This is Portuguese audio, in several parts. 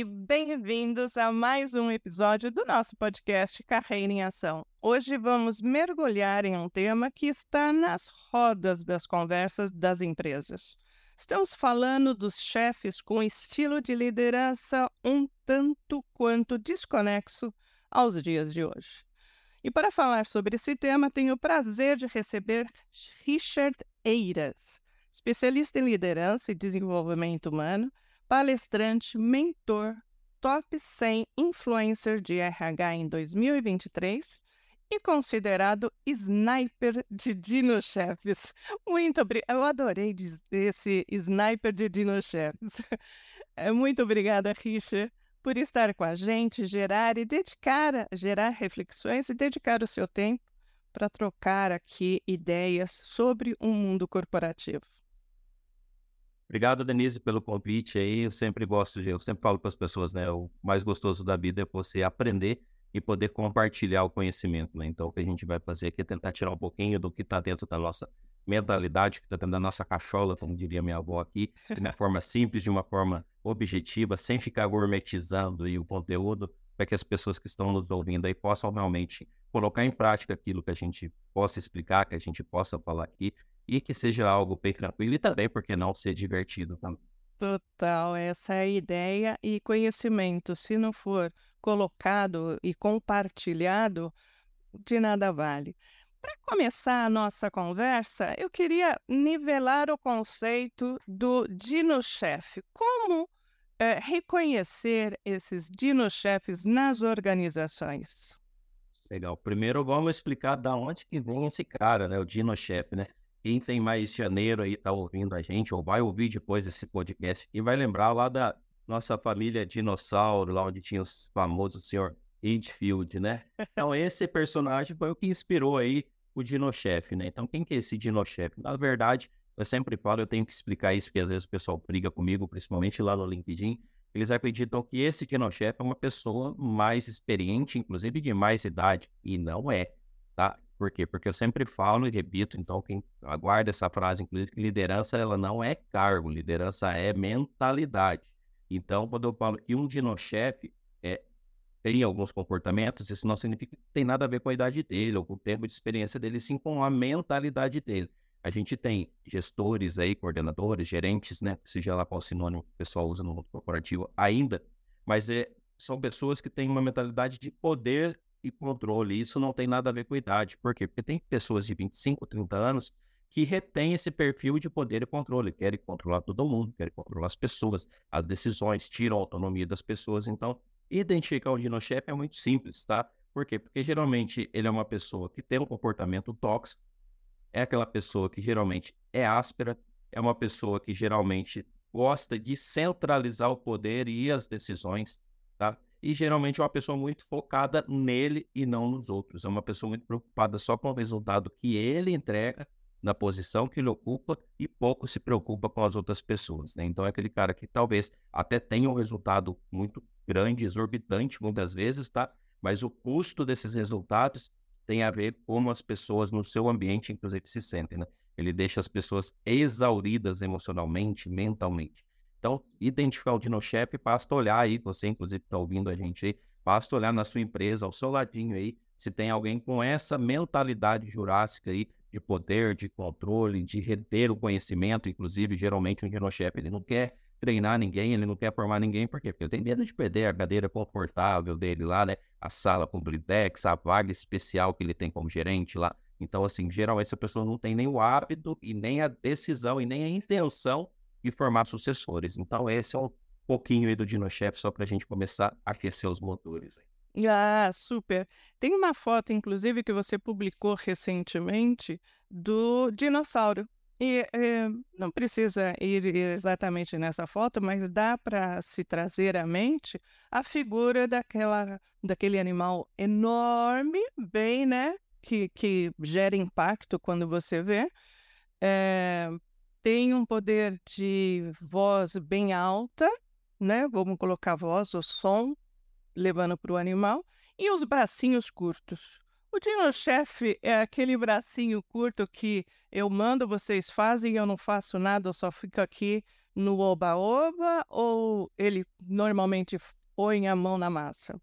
e bem-vindos a mais um episódio do nosso podcast Carreira em Ação. Hoje vamos mergulhar em um tema que está nas rodas das conversas das empresas. Estamos falando dos chefes com estilo de liderança um tanto quanto desconexo aos dias de hoje. E para falar sobre esse tema, tenho o prazer de receber Richard Heiras, especialista em liderança e desenvolvimento humano, palestrante, mentor, top 100 influencer de RH em 2023 e considerado sniper de DinoChefes. Muito obrigada, eu adorei esse sniper de DinoChefes. Muito obrigada, Richard, por estar com a gente, gerar reflexões e dedicar o seu tempo para trocar aqui ideias sobre o mundo corporativo. Obrigado, Denise, pelo convite aí. Eu sempre falo para as pessoas, né? O mais gostoso da vida é você aprender e poder compartilhar o conhecimento, né? Então, o que a gente vai fazer aqui é tentar tirar um pouquinho do que está dentro da nossa mentalidade, que está dentro da nossa cachola, como diria minha avó aqui, de uma forma simples, de uma forma objetiva, sem ficar gourmetizando aí o conteúdo, para que as pessoas que estão nos ouvindo aí possam realmente colocar em prática aquilo que a gente possa explicar, que a gente possa falar aqui, e que seja algo bem tranquilo e também, por que não, ser divertido também. Total, essa é a ideia. E conhecimento, se não for colocado e compartilhado, de nada vale. Para começar a nossa conversa, eu queria nivelar o conceito do DinoChef. Como reconhecer esses DinoChefes nas organizações? Legal. Primeiro, vamos explicar da onde que vem esse cara, né? O DinoChef, né? Quem tem mais janeiro aí tá ouvindo a gente, ou vai ouvir depois esse podcast, e vai lembrar lá da nossa família dinossauro, lá onde tinha os famosos senhor Edfield, né? Então esse personagem foi o que inspirou aí o DinoChef, né? Então quem que é esse DinoChef? Na verdade, eu sempre falo, eu tenho que explicar isso, porque às vezes o pessoal briga comigo, principalmente lá no LinkedIn, eles acreditam que esse DinoChef é uma pessoa mais experiente, inclusive de mais idade, e não é, tá? Por quê? Porque eu sempre falo e repito, então quem aguarda essa frase, inclusive, que liderança ela não é cargo, liderança é mentalidade. Então, quando eu falo que um DinoChef tem alguns comportamentos, isso não significa que tem nada a ver com a idade dele, ou com o tempo de experiência dele, sim com a mentalidade dele. A gente tem gestores aí, coordenadores, gerentes, né? Seja lá qual sinônimo que o pessoal usa no mundo corporativo ainda, mas são pessoas que têm uma mentalidade de poder e controle, isso não tem nada a ver com idade. Por quê? Porque tem pessoas de 25, 30 anos que retêm esse perfil de poder e controle, querem controlar todo mundo, querem controlar as pessoas, as decisões, tiram a autonomia das pessoas. Então, identificar o DinoChef é muito simples, tá? Por quê? Porque geralmente ele é uma pessoa que tem um comportamento tóxico, é aquela pessoa que geralmente é áspera, é uma pessoa que geralmente gosta de centralizar o poder e as decisões, tá? E geralmente é uma pessoa muito focada nele e não nos outros. É uma pessoa muito preocupada só com o resultado que ele entrega na posição que ele ocupa e pouco se preocupa com as outras pessoas, né? Então é aquele cara que talvez até tenha um resultado muito grande, exorbitante muitas vezes, tá? Mas o custo desses resultados tem a ver com como as pessoas no seu ambiente, inclusive, se sentem, né? Ele deixa as pessoas exauridas emocionalmente, mentalmente. Então, identificar o DinoChef, basta olhar aí, você inclusive está ouvindo a gente aí, basta olhar na sua empresa, ao seu ladinho aí, se tem alguém com essa mentalidade jurássica aí, de poder, de controle, de reter o conhecimento. Inclusive, geralmente um DinoChef, ele não quer treinar ninguém, ele não quer formar ninguém, por quê? Porque ele tem medo de perder a cadeira confortável dele lá, né? A sala com o Blindex, a vaga especial que ele tem como gerente lá. Então, assim, geralmente essa pessoa não tem nem o hábito e nem a decisão e nem a intenção e formar sucessores. Então, esse é um pouquinho aí do DinoChef, só para a gente começar a aquecer os motores. Ah, super! Tem uma foto, inclusive, que você publicou recentemente do dinossauro. E não precisa ir exatamente nessa foto, mas dá para se trazer à mente a figura daquele animal enorme, bem, né? Que gera impacto quando você vê. Tem um poder de voz bem alta, né? Vamos colocar a voz, o som, levando para o animal. E os bracinhos curtos. O DinoChef é aquele bracinho curto que eu mando, vocês fazem, eu não faço nada, eu só fico aqui no oba-oba ou ele normalmente põe a mão na massa?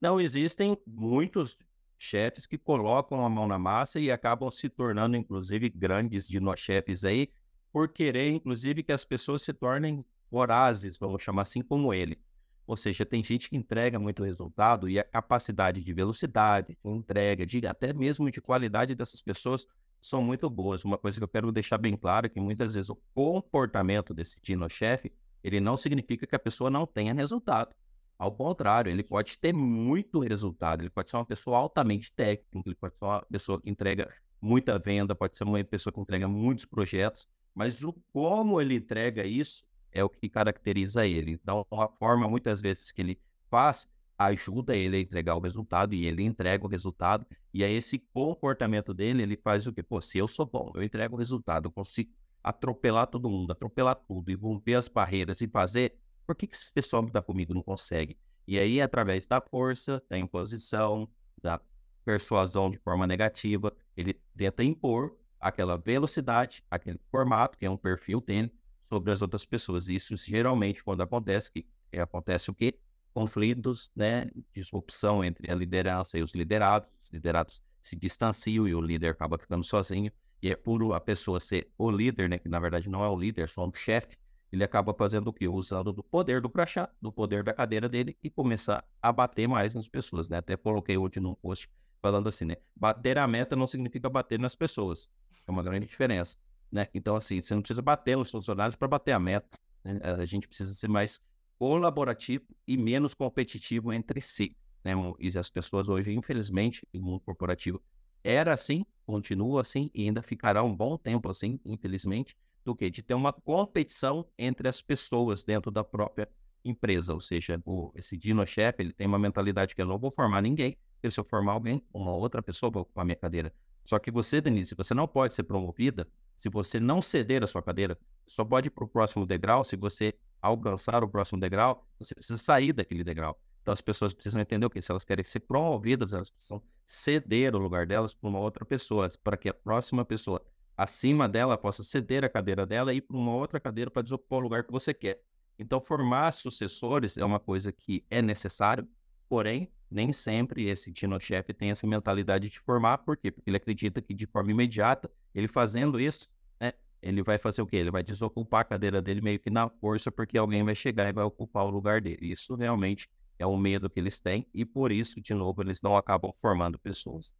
Não, existem muitos chefes que colocam a mão na massa e acabam se tornando, inclusive, grandes dinochefes aí, por querer, inclusive, que as pessoas se tornem vorazes, vamos chamar assim, como ele. Ou seja, tem gente que entrega muito resultado e a capacidade de velocidade, entrega, até mesmo de qualidade dessas pessoas são muito boas. Uma coisa que eu quero deixar bem claro é que muitas vezes o comportamento desse dinochefe, ele não significa que a pessoa não tenha resultado. Ao contrário, ele pode ter muito resultado, ele pode ser uma pessoa altamente técnica, ele pode ser uma pessoa que entrega muita venda, pode ser uma pessoa que entrega muitos projetos, mas o como ele entrega isso é o que caracteriza ele. Então, a forma muitas vezes que ele faz ajuda ele a entregar o resultado e ele entrega o resultado, e aí esse comportamento dele, ele faz o quê? Pô, se eu sou bom, eu entrego o resultado, eu consigo atropelar todo mundo, atropelar tudo e romper as barreiras e fazer... Por que esse pessoal que está comigo não consegue? E aí, através da força, da imposição, da persuasão de forma negativa, ele tenta impor aquela velocidade, aquele formato, que é um perfil dele, sobre as outras pessoas. E isso, geralmente, quando acontece, que acontece o quê? Conflitos, né? Disrupção entre a liderança e os liderados. Os liderados se distanciam e o líder acaba ficando sozinho. E é por a pessoa ser o líder, né? Que, na verdade, não é o líder, é só um chefe. Ele acaba fazendo o quê? Usando do poder do crachá, do poder da cadeira dele e começar a bater mais nas pessoas, né? Até coloquei hoje num post falando assim, né? Bater a meta não significa bater nas pessoas. É uma grande diferença, né? Então, assim, você não precisa bater nos funcionários para bater a meta, né? A gente precisa ser mais colaborativo e menos competitivo entre si, né? E as pessoas hoje, infelizmente, no mundo corporativo, era assim, continua assim e ainda ficará um bom tempo assim, infelizmente, do que de ter uma competição entre as pessoas dentro da própria empresa. Ou seja, esse dinochefe, ele tem uma mentalidade que eu não vou formar ninguém, porque se eu formar alguém, uma outra pessoa vai ocupar minha cadeira. Só que você, Denise, você não pode ser promovida se você não ceder a sua cadeira. Só pode ir para o próximo degrau se você alcançar o próximo degrau, você precisa sair daquele degrau. Então as pessoas precisam entender o que? Se elas querem ser promovidas, elas precisam ceder o lugar delas para uma outra pessoa, para que a próxima pessoa acima dela possa ceder a cadeira dela e ir para uma outra cadeira para desocupar o lugar que você quer. Então, formar sucessores é uma coisa que é necessário, porém, nem sempre esse dinochefe tem essa mentalidade de formar. Por quê? Porque ele acredita que de forma imediata, ele fazendo isso, né, ele vai fazer o quê? Ele vai desocupar a cadeira dele meio que na força, porque alguém vai chegar e vai ocupar o lugar dele. Isso realmente é o medo que eles têm e por isso, de novo, eles não acabam formando pessoas.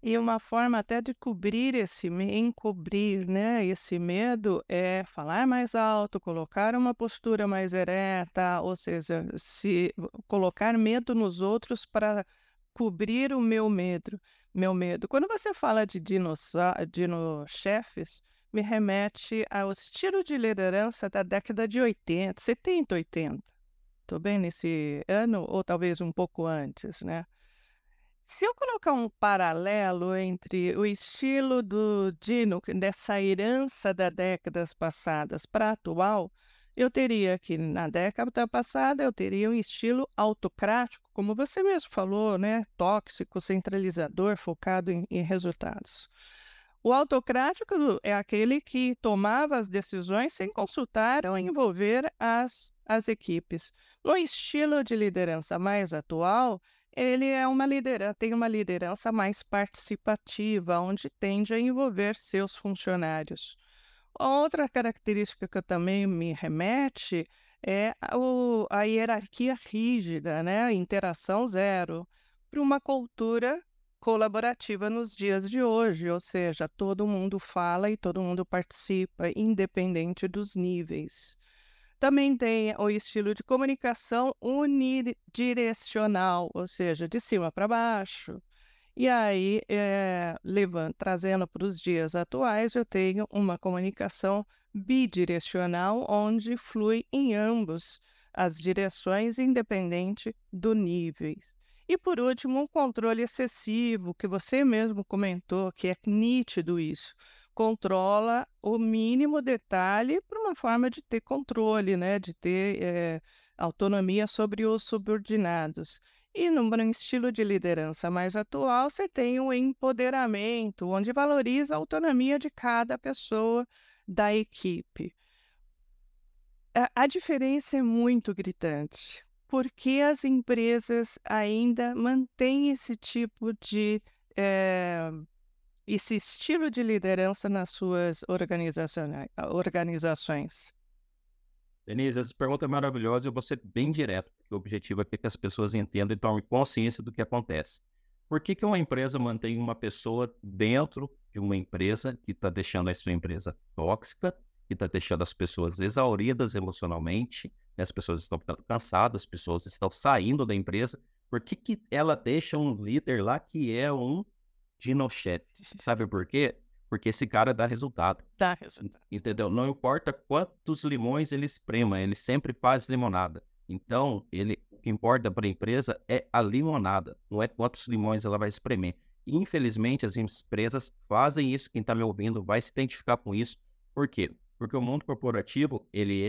E uma forma até de encobrir, né, esse medo é falar mais alto, colocar uma postura mais ereta, ou seja, se colocar medo nos outros para cobrir o meu medo. Quando você fala de dinochefes, me remete ao estilo de liderança da década de 80, 70, 80. Estou bem nesse ano ou talvez um pouco antes, né? Se eu colocar um paralelo entre o estilo do Dino, dessa herança das décadas passadas para a atual, eu teria que, na década passada, eu teria um estilo autocrático, como você mesmo falou, né? Tóxico, centralizador, focado em resultados. O autocrático é aquele que tomava as decisões sem consultar ou envolver as equipes. No estilo de liderança mais atual, ele tem uma liderança mais participativa, onde tende a envolver seus funcionários. Outra característica que eu também me remete é a hierarquia rígida, né? Interação zero, para uma cultura colaborativa nos dias de hoje, ou seja, todo mundo fala e todo mundo participa, independente dos níveis. Também tem o estilo de comunicação unidirecional, ou seja, de cima para baixo. E aí, trazendo para os dias atuais, eu tenho uma comunicação bidirecional, onde flui em ambos as direções, independente do nível. E, por último, um controle excessivo, que você mesmo comentou, que é nítido isso. Controla o mínimo detalhe para uma forma de ter controle, né? De ter autonomia sobre os subordinados. E no estilo de liderança mais atual, você tem o empoderamento, onde valoriza a autonomia de cada pessoa da equipe. a diferença é muito gritante. Por que as empresas ainda mantêm esse tipo de... esse estilo de liderança nas suas organizações? Denise, essa pergunta é maravilhosa e eu vou ser bem direto, porque o objetivo aqui é que as pessoas entendam e tomem consciência do que acontece. Por que uma empresa mantém uma pessoa dentro de uma empresa que está deixando a sua empresa tóxica, que está deixando as pessoas exauridas emocionalmente, né? As pessoas estão ficando cansadas, as pessoas estão saindo da empresa? Por que ela deixa um líder lá que é um DinoChef? Sabe por quê? Porque esse cara dá resultado. Dá resultado. Entendeu? Não importa quantos limões ele esprema, ele sempre faz limonada. Então, o que importa para a empresa é a limonada, não é quantos limões ela vai espremer. Infelizmente, as empresas fazem isso, quem está me ouvindo vai se identificar com isso. Por quê? Porque o mundo corporativo, ele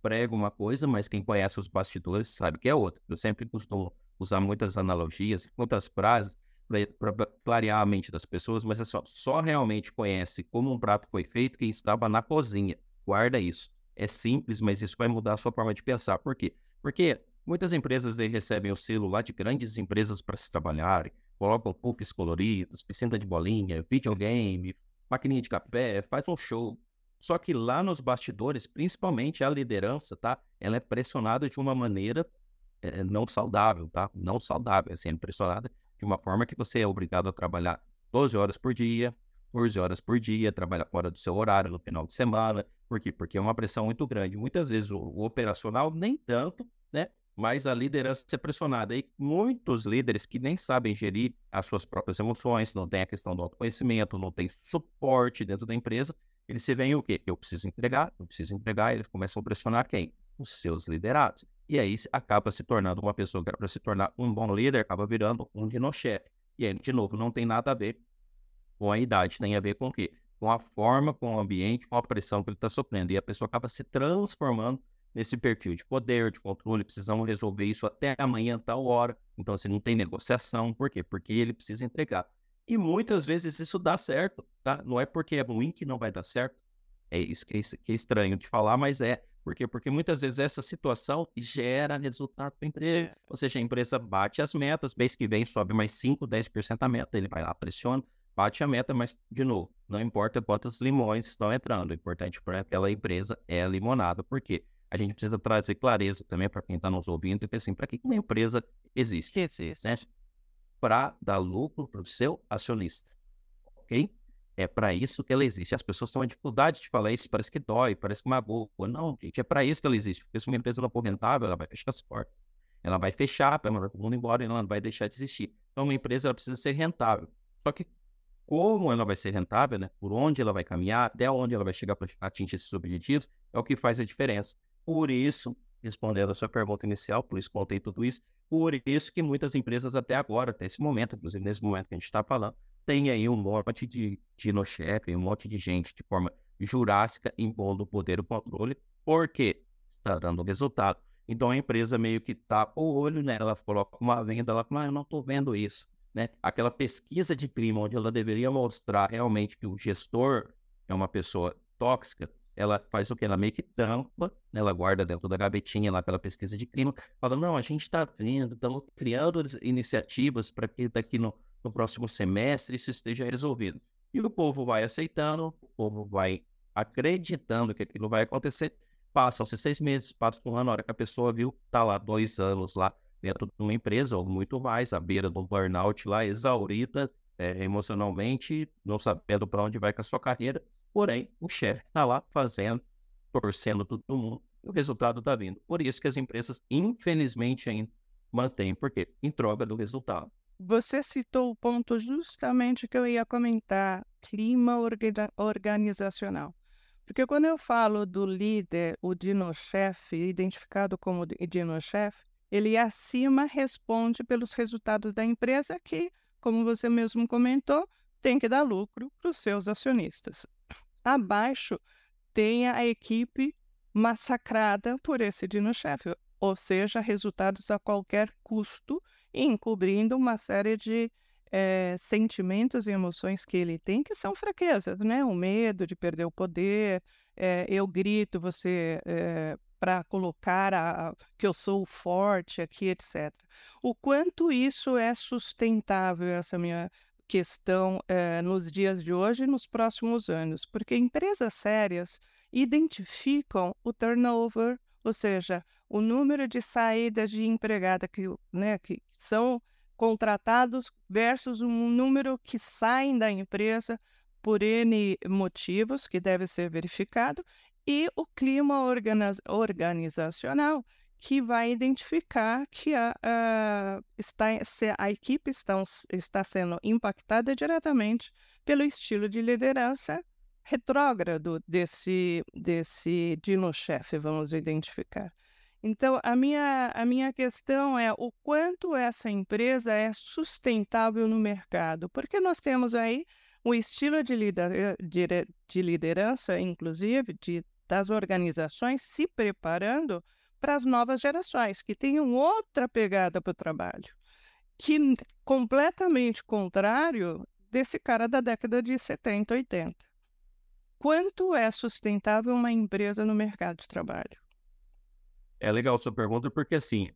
prega uma coisa, mas quem conhece os bastidores sabe que é outra. Eu sempre costumo usar muitas analogias, muitas frases, para clarear a mente das pessoas, mas é só realmente conhece como um prato foi feito quem estava na cozinha. Guarda isso. É simples, mas isso vai mudar a sua forma de pensar. Por quê? Porque muitas empresas aí recebem o selo lá de grandes empresas para se trabalharem, colocam puffs coloridos, piscina de bolinha, videogame, maquininha de café, faz um show. Só que lá nos bastidores, principalmente a liderança, tá? Ela é pressionada de uma maneira não saudável, tá? Não saudável, assim, é pressionada de uma forma que você é obrigado a trabalhar 12 horas por dia, 14 horas por dia, trabalhar fora do seu horário, no final de semana. Por quê? Porque é uma pressão muito grande. Muitas vezes o operacional nem tanto, né? Mas a liderança é pressionada. E muitos líderes que nem sabem gerir as suas próprias emoções, não tem a questão do autoconhecimento, não tem suporte dentro da empresa, eles se veem o quê? Eu preciso entregar. Eles começam a pressionar quem? Os seus liderados. E aí acaba se tornando uma pessoa que, para se tornar um bom líder, acaba virando um DinoChefe. E aí, de novo, não tem nada a ver com a idade, tem a ver com o quê? Com a forma, com o ambiente, com a pressão que ele está sofrendo. E a pessoa acaba se transformando nesse perfil de poder, de controle. Precisamos resolver isso até amanhã, tal hora. Então, assim, não tem negociação. Por quê? Porque ele precisa entregar. E muitas vezes isso dá certo, tá? Não é porque é ruim que não vai dar certo. É isso que é estranho de falar, mas é. Por quê? Porque muitas vezes essa situação gera resultado para a empresa. Ou seja, a empresa bate as metas, mês que vem sobe mais 5, 10% a meta, ele vai lá, pressiona, bate a meta, mas, de novo, não importa quantos limões estão entrando, o importante para aquela empresa é a limonada. Por quê? A gente precisa trazer clareza também para quem está nos ouvindo e pensar assim, para que uma empresa existe? Que existe, né? Para dar lucro para o seu acionista, ok? É para isso que ela existe. As pessoas têm uma dificuldade de falar isso, parece que dói, parece que magoa. Não, gente, é para isso que ela existe. Porque se uma empresa não for rentável, ela vai fechar as portas. Ela vai fechar, ela vai mandar todo mundo embora e ela não vai deixar de existir. Então, uma empresa ela precisa ser rentável. Só que como ela vai ser rentável, né? Por onde ela vai caminhar, até onde ela vai chegar para atingir esses objetivos, é o que faz a diferença. Por isso, respondendo a sua pergunta inicial, por isso contei tudo isso, por isso que muitas empresas até agora, até esse momento, inclusive nesse momento que a gente está falando, tem aí um monte de DinoChef, um monte de gente de forma jurássica impondo o poder e o controle, porque está dando resultado. Então a empresa meio que tapa o olho, né? Ela coloca uma venda, ela fala, eu não estou vendo isso, né? Aquela pesquisa de clima onde ela deveria mostrar realmente que o gestor é uma pessoa tóxica, ela faz o que? Ela meio que tampa, né? Ela guarda dentro da gavetinha lá pela pesquisa de clima, falando, não, a gente está vendo, estamos criando iniciativas para que daqui no próximo semestre isso esteja resolvido. E o povo vai aceitando, o povo vai acreditando que aquilo vai acontecer. Passam-se 6 meses, passam por 1 ano, a hora que a pessoa viu, tá lá 2 anos lá dentro de uma empresa, ou muito mais, à beira do burnout lá, exaurida emocionalmente, não sabendo para onde vai com a sua carreira. Porém, o chefe tá lá fazendo, torcendo todo mundo, e o resultado tá vindo. Por isso que as empresas, infelizmente, ainda mantêm, porque em troca do resultado. Você citou o ponto justamente que eu ia comentar, clima organizacional. Porque quando eu falo do líder, o DinoChefe, identificado como DinoChefe, ele acima responde pelos resultados da empresa que, como você mesmo comentou, tem que dar lucro para os seus acionistas. Abaixo tem a equipe massacrada por esse DinoChefe, ou seja, resultados a qualquer custo, encobrindo uma série de sentimentos e emoções que ele tem, que são fraquezas, né? O medo de perder o poder, eu grito, você para colocar que eu sou forte aqui, etc. O quanto isso é sustentável, essa minha questão, nos dias de hoje e nos próximos anos? Porque empresas sérias identificam o turnover, ou seja, o número de saídas de empregada que são contratados versus o número que saem da empresa por N motivos que deve ser verificado, e o clima organizacional, que vai identificar que a equipe está sendo impactada diretamente pelo estilo de liderança retrógrado desse dinochefe, vamos identificar. Então, a minha questão é o quanto essa empresa é sustentável no mercado, porque nós temos aí um estilo de liderança, inclusive, das organizações se preparando para as novas gerações, que tenham outra pegada para o trabalho, que completamente contrário desse cara da década de 70, 80. Quanto é sustentável uma empresa no mercado de trabalho? É legal a sua pergunta, porque assim,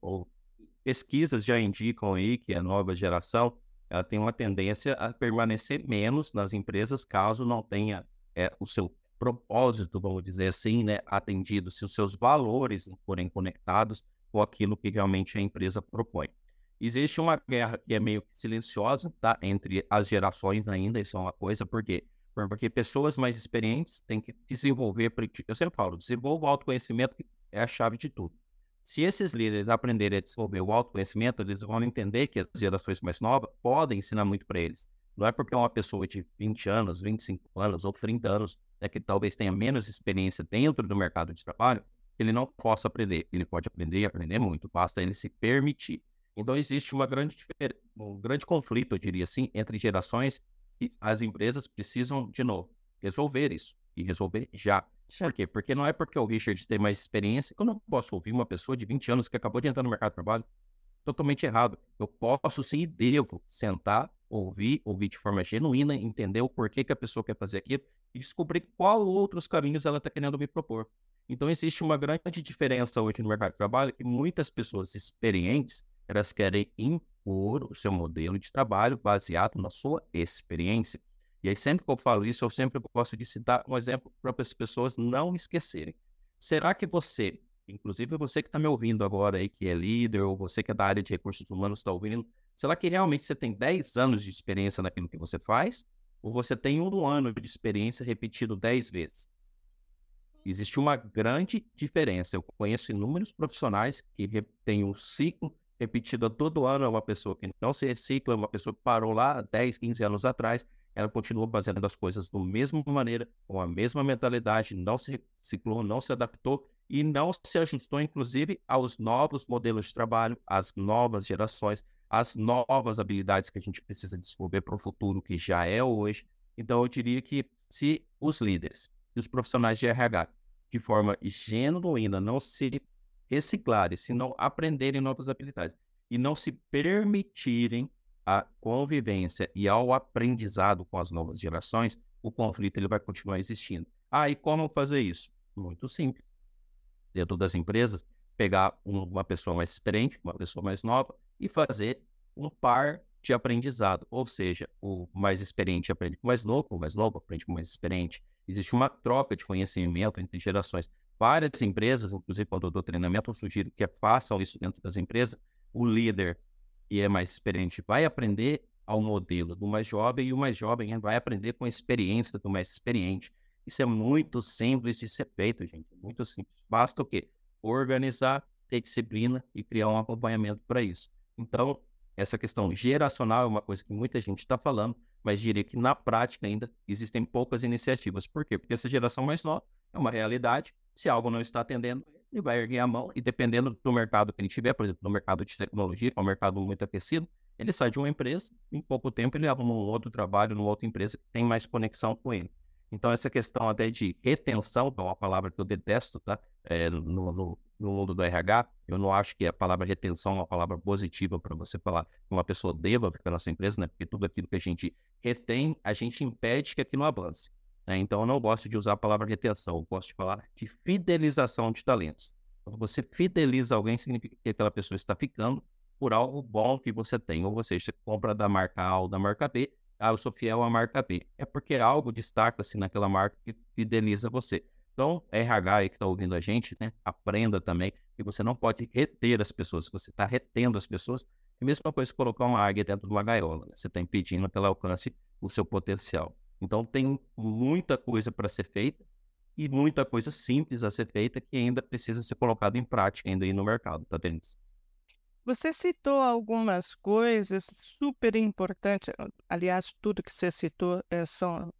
pesquisas já indicam aí que a nova geração ela tem uma tendência a permanecer menos nas empresas caso não tenha o seu propósito, vamos dizer assim, né, atendido, se os seus valores não forem conectados com aquilo que realmente a empresa propõe. Existe uma guerra que é meio silenciosa, tá, entre as gerações ainda, isso é uma coisa, porque pessoas mais experientes têm que desenvolver, eu sempre falo, desenvolva o autoconhecimento, que é a chave de tudo. Se esses líderes aprenderem a desenvolver o autoconhecimento, eles vão entender que as gerações mais novas podem ensinar muito para eles. Não é porque uma pessoa de 20 anos, 25 anos ou 30 anos, que talvez tenha menos experiência dentro do mercado de trabalho, ele não possa aprender. Ele pode aprender e aprender muito, basta ele se permitir. Então, existe um grande conflito, eu diria assim, entre gerações, e as empresas precisam, de novo, resolver isso. E resolver já. Por quê? Porque não é porque o Richard tem mais experiência que eu não posso ouvir uma pessoa de 20 anos que acabou de entrar no mercado de trabalho. Totalmente errado. Eu posso sim e devo sentar, ouvir de forma genuína, entender o porquê que a pessoa quer fazer aquilo e descobrir qual outros caminhos ela está querendo me propor. Então, existe uma grande diferença hoje no mercado de trabalho, que muitas pessoas experientes, elas querem impor o seu modelo de trabalho baseado na sua experiência. E aí, sempre que eu falo isso, eu sempre gosto de citar um exemplo para as pessoas não esquecerem. Será que você, inclusive você que está me ouvindo agora aí, que é líder, ou você que é da área de recursos humanos, está ouvindo, será que realmente você tem 10 anos de experiência naquilo que você faz? Ou você tem um ano de experiência repetido 10 vezes? Existe uma grande diferença. Eu conheço inúmeros profissionais que têm um ciclo repetido a todo ano. É uma pessoa que não se recicla, é uma pessoa que parou lá 10, 15 anos atrás, ela continua fazendo as coisas da mesma maneira, com a mesma mentalidade, não se reciclou, não se adaptou e não se ajustou, inclusive, aos novos modelos de trabalho, às novas gerações, às novas habilidades que a gente precisa desenvolver para o futuro, que já é hoje. Então, eu diria que se os líderes e os profissionais de RH, de forma genuína, não se reciclarem, se não aprenderem novas habilidades e não se permitirem a convivência e ao aprendizado com as novas gerações, o conflito ele vai continuar existindo. E como fazer isso? Muito simples. Dentro das empresas, pegar uma pessoa mais experiente, uma pessoa mais nova e fazer um par de aprendizado. Ou seja, o mais experiente aprende com o mais novo aprende com o mais experiente. Existe uma troca de conhecimento entre gerações. Várias empresas, inclusive quando eu dou treinamento, eu sugiro que façam isso dentro das empresas. O líder que é mais experiente vai aprender ao modelo do mais jovem, e o mais jovem vai aprender com a experiência do mais experiente. Isso é muito simples de ser feito, gente. Muito simples. Basta o quê? Organizar, ter disciplina e criar um acompanhamento para isso. Então, essa questão geracional é uma coisa que muita gente está falando, mas diria que na prática ainda existem poucas iniciativas. Por quê? Porque essa geração mais nova é uma realidade. Se algo não está atendendo, ele vai erguer a mão e, dependendo do mercado que ele tiver, por exemplo, no mercado de tecnologia, que é um mercado muito aquecido, ele sai de uma empresa e em pouco tempo ele arruma um outro trabalho numa outra empresa que tem mais conexão com ele. Então, essa questão até de retenção, que é uma palavra que eu detesto, tá? No mundo do RH, eu não acho que a palavra retenção é uma palavra positiva para você falar que uma pessoa deva ficar na nossa empresa, né? Porque tudo aquilo que a gente retém, a gente impede que aquilo avance. Então, eu não gosto de usar a palavra retenção, eu gosto de falar de fidelização de talentos. Quando você fideliza alguém, significa que aquela pessoa está ficando por algo bom que você tem. Ou você compra da marca A ou da marca B. Ah, eu sou fiel à marca B. É porque algo destaca-se naquela marca que fideliza você. Então, RH aí que está ouvindo a gente, né? Aprenda também que você não pode reter as pessoas. Se você está retendo as pessoas, é a mesma coisa que colocar uma águia dentro de uma gaiola, né? Você está impedindo que ela alcance o seu potencial. Então, tem muita coisa para ser feita e muita coisa simples a ser feita que ainda precisa ser colocada em prática ainda aí no mercado, tá, Denise? Você citou algumas coisas super importantes. Aliás, tudo que você citou são...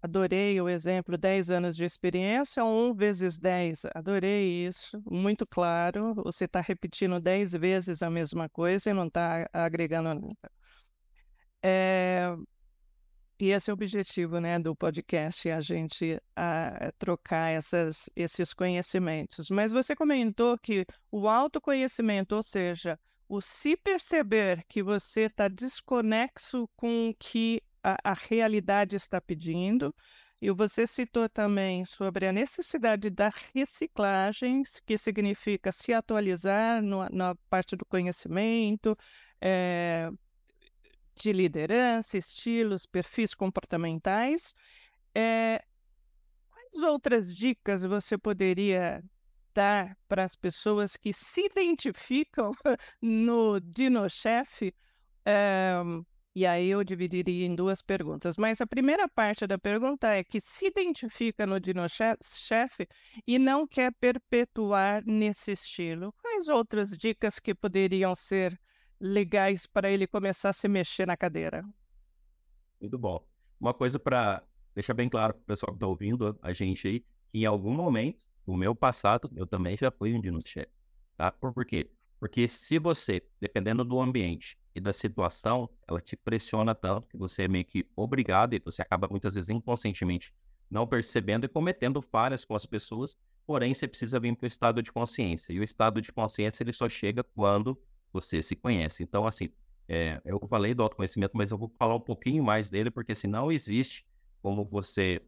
Adorei o exemplo, 10 anos de experiência, 1 vezes 10. Adorei isso, muito claro. Você está repetindo 10 vezes a mesma coisa e não está agregando nada. E esse é o objetivo, né, do podcast, a gente trocar esses conhecimentos. Mas você comentou que o autoconhecimento, ou seja, o se perceber que você está desconexo com o que a realidade está pedindo, e você citou também sobre a necessidade da reciclagem, que significa se atualizar na parte do conhecimento, de liderança, estilos, perfis comportamentais. Quais outras dicas você poderia dar para as pessoas que se identificam no DinoChef? E aí eu dividiria em 2 perguntas. Mas a primeira parte da pergunta é que se identifica no DinoChef e não quer perpetuar nesse estilo. Quais outras dicas que poderiam ser legais para ele começar a se mexer na cadeira? Muito bom. Uma coisa para deixar bem claro para o pessoal que está ouvindo a gente aí, que em algum momento, no meu passado, eu também já fui um DinoChef. Tá? Por quê? Porque se você, dependendo do ambiente e da situação, ela te pressiona tanto que você é meio que obrigado e você acaba muitas vezes inconscientemente não percebendo e cometendo falhas com as pessoas, porém você precisa vir para o estado de consciência. E o estado de consciência ele só chega quando você se conhece. Então, assim, eu falei do autoconhecimento, mas eu vou falar um pouquinho mais dele, porque assim, não existe como você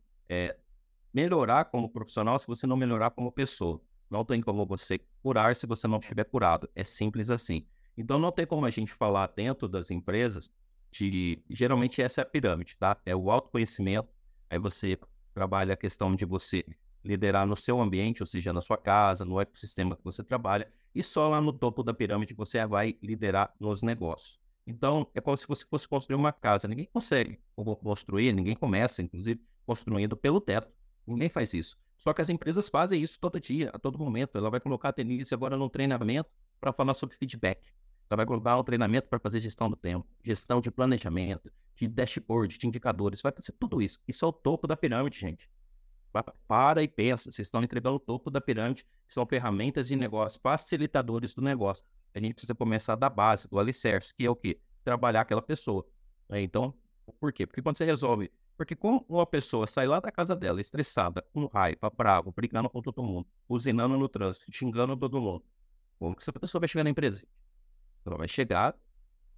melhorar como profissional se você não melhorar como pessoa. Não tem como você curar se você não estiver curado. É simples assim. Então, não tem como a gente falar dentro das empresas de... Geralmente, essa é a pirâmide, tá? É o autoconhecimento. Aí você trabalha a questão de você liderar no seu ambiente, ou seja, na sua casa, no ecossistema que você trabalha. E só lá no topo da pirâmide você vai liderar nos negócios. Então, é como se você fosse construir uma casa. Ninguém consegue construir, ninguém começa, inclusive, construindo pelo teto. Ninguém faz isso. Só que as empresas fazem isso todo dia, a todo momento. Ela vai colocar a Denise agora no treinamento para falar sobre feedback. Ela vai colocar um treinamento para fazer gestão do tempo, gestão de planejamento, de dashboard, de indicadores. Vai fazer tudo isso. Isso é o topo da pirâmide, gente. Para e pensa. Vocês estão entregando o topo da pirâmide, que são ferramentas de negócio, facilitadores do negócio. A gente precisa começar da base, do alicerce, que é o quê? Trabalhar aquela pessoa. Então, por quê? Porque quando você resolve... Porque como uma pessoa sai lá da casa dela estressada, com raiva, bravo, brigando com todo mundo, buzinando no trânsito, xingando todo mundo, como que essa pessoa vai chegar na empresa? Ela vai chegar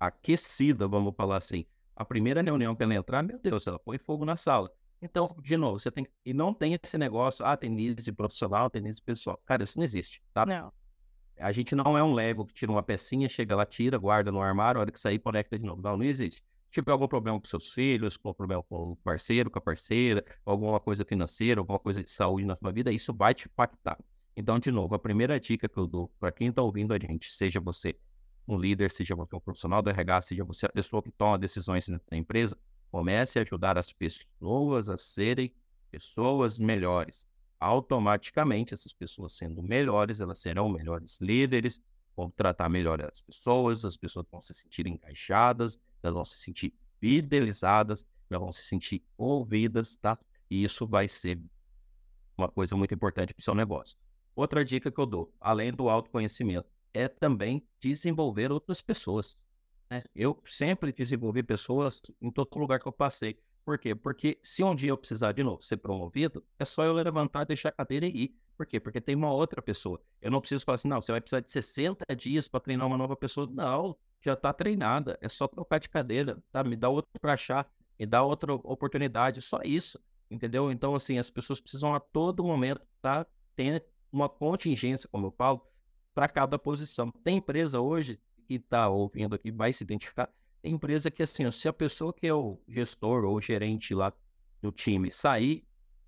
aquecida, vamos falar assim. A primeira reunião que ela entrar, meu Deus, ela põe fogo na sala. Então, de novo, você tem... E não tem esse negócio, tem níveis de profissional, tem níveis de pessoal. Cara, isso não existe, tá? Não. A gente não é um Lego que tira uma pecinha, chega lá, tira, guarda no armário, a hora que sair, conecta de novo. Não existe. Tiver algum problema com seus filhos, algum problema com o parceiro, com a parceira, alguma coisa financeira, alguma coisa de saúde na sua vida, isso vai te impactar. Então, de novo, a primeira dica que eu dou para quem está ouvindo a gente, seja você um líder, seja você um profissional do RH, seja você a pessoa que toma decisões na empresa, comece a ajudar as pessoas a serem pessoas melhores. Automaticamente, essas pessoas sendo melhores, elas serão melhores líderes, vão tratar melhor as pessoas vão se sentir encaixadas, elas vão se sentir fidelizadas, elas vão se sentir ouvidas, tá? E isso vai ser uma coisa muito importante para o seu negócio. Outra dica que eu dou, além do autoconhecimento, é também desenvolver outras pessoas, né? Eu sempre desenvolvi pessoas em todo lugar que eu passei. Por quê? Porque se um dia eu precisar de novo ser promovido, é só eu levantar, deixar a cadeira e ir. Por quê? Porque tem uma outra pessoa. Eu não preciso falar assim, não, você vai precisar de 60 dias para treinar uma nova pessoa. Não, já está treinada, é só trocar de cadeira, tá? Me dá outro crachá, me dá outra oportunidade, só isso, entendeu? Então, assim, as pessoas precisam a todo momento estar uma contingência, como eu falo, para cada posição. Tem empresa hoje, que está ouvindo aqui, vai se identificar, tem empresa que, assim, se a pessoa que é o gestor ou o gerente lá do time sair,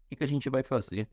o que, que a gente vai fazer?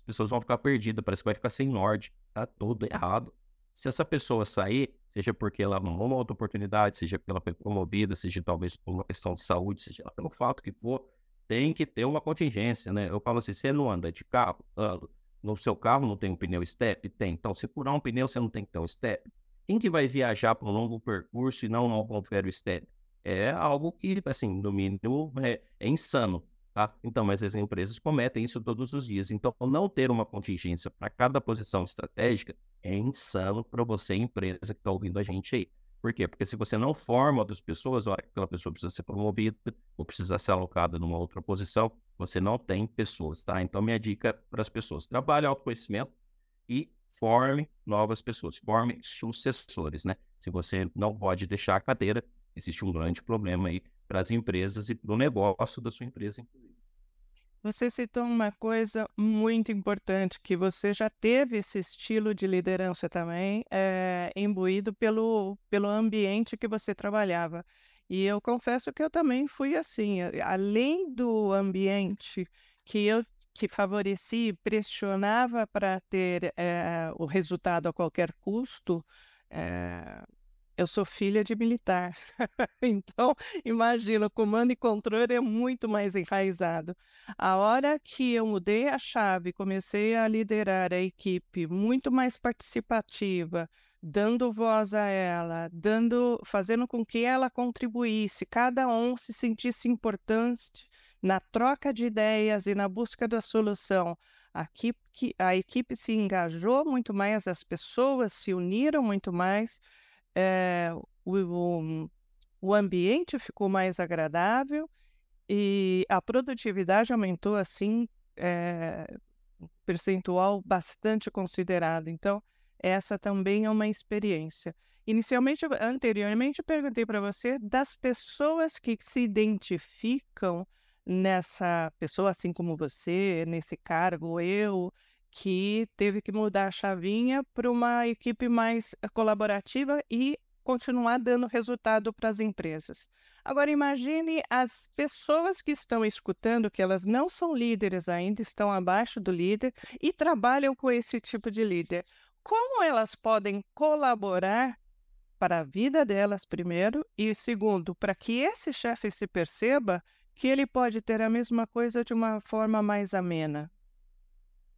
As pessoas vão ficar perdidas, parece que vai ficar sem norte, tá tudo errado. Se essa pessoa sair, seja porque ela não uma outra oportunidade, seja porque ela foi promovida, seja talvez por uma questão de saúde, seja pelo fato que for, tem que ter uma contingência, né? Eu falo assim, você não anda de carro? Ando. No seu carro não tem um pneu step? Tem. Então, se furar um pneu, você não tem que ter um step. Quem que vai viajar para um longo percurso e não confere o step? É algo que, assim, no mínimo, é insano, tá? Então, mas as empresas cometem isso todos os dias. Então, não ter uma contingência para cada posição estratégica é insano para você, empresa que está ouvindo a gente aí. Por quê? Porque se você não forma outras pessoas, a hora que aquela pessoa precisa ser promovida ou precisa ser alocada numa outra posição, você não tem pessoas, tá? Então, minha dica para as pessoas, trabalhe autoconhecimento e forme novas pessoas, forme sucessores, né? Se você não pode deixar a cadeira, existe um grande problema aí para as empresas e para o negócio da sua empresa, inclusive. Você citou uma coisa muito importante, que você já teve esse estilo de liderança também imbuído pelo ambiente que você trabalhava. E eu confesso que eu também fui assim, além do ambiente que favorecia e pressionava para ter o resultado a qualquer custo, eu sou filha de militar, então imagina, comando e controle é muito mais enraizado. A hora que eu mudei a chave, comecei a liderar a equipe muito mais participativa, dando voz a ela, fazendo com que ela contribuísse, cada um se sentisse importante na troca de ideias e na busca da solução. A equipe se engajou muito mais, as pessoas se uniram muito mais, o ambiente ficou mais agradável e a produtividade aumentou assim percentual bastante considerado. Então, essa também é uma experiência. Anteriormente, eu perguntei para você das pessoas que se identificam nessa pessoa, assim como você, nesse cargo, eu, que teve que mudar a chavinha para uma equipe mais colaborativa e continuar dando resultado para as empresas. Agora, imagine as pessoas que estão escutando, que elas não são líderes ainda, estão abaixo do líder e trabalham com esse tipo de líder. Como elas podem colaborar para a vida delas, primeiro, e segundo, para que esse chefe se perceba que ele pode ter a mesma coisa de uma forma mais amena?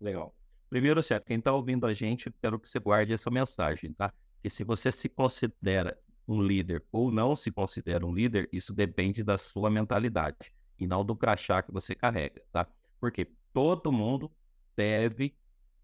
Legal. Primeiro, certo, quem está ouvindo a gente, quero que você guarde essa mensagem, tá? Que se você se considera um líder ou não se considera um líder, isso depende da sua mentalidade e não do crachá que você carrega, tá? Porque todo mundo deve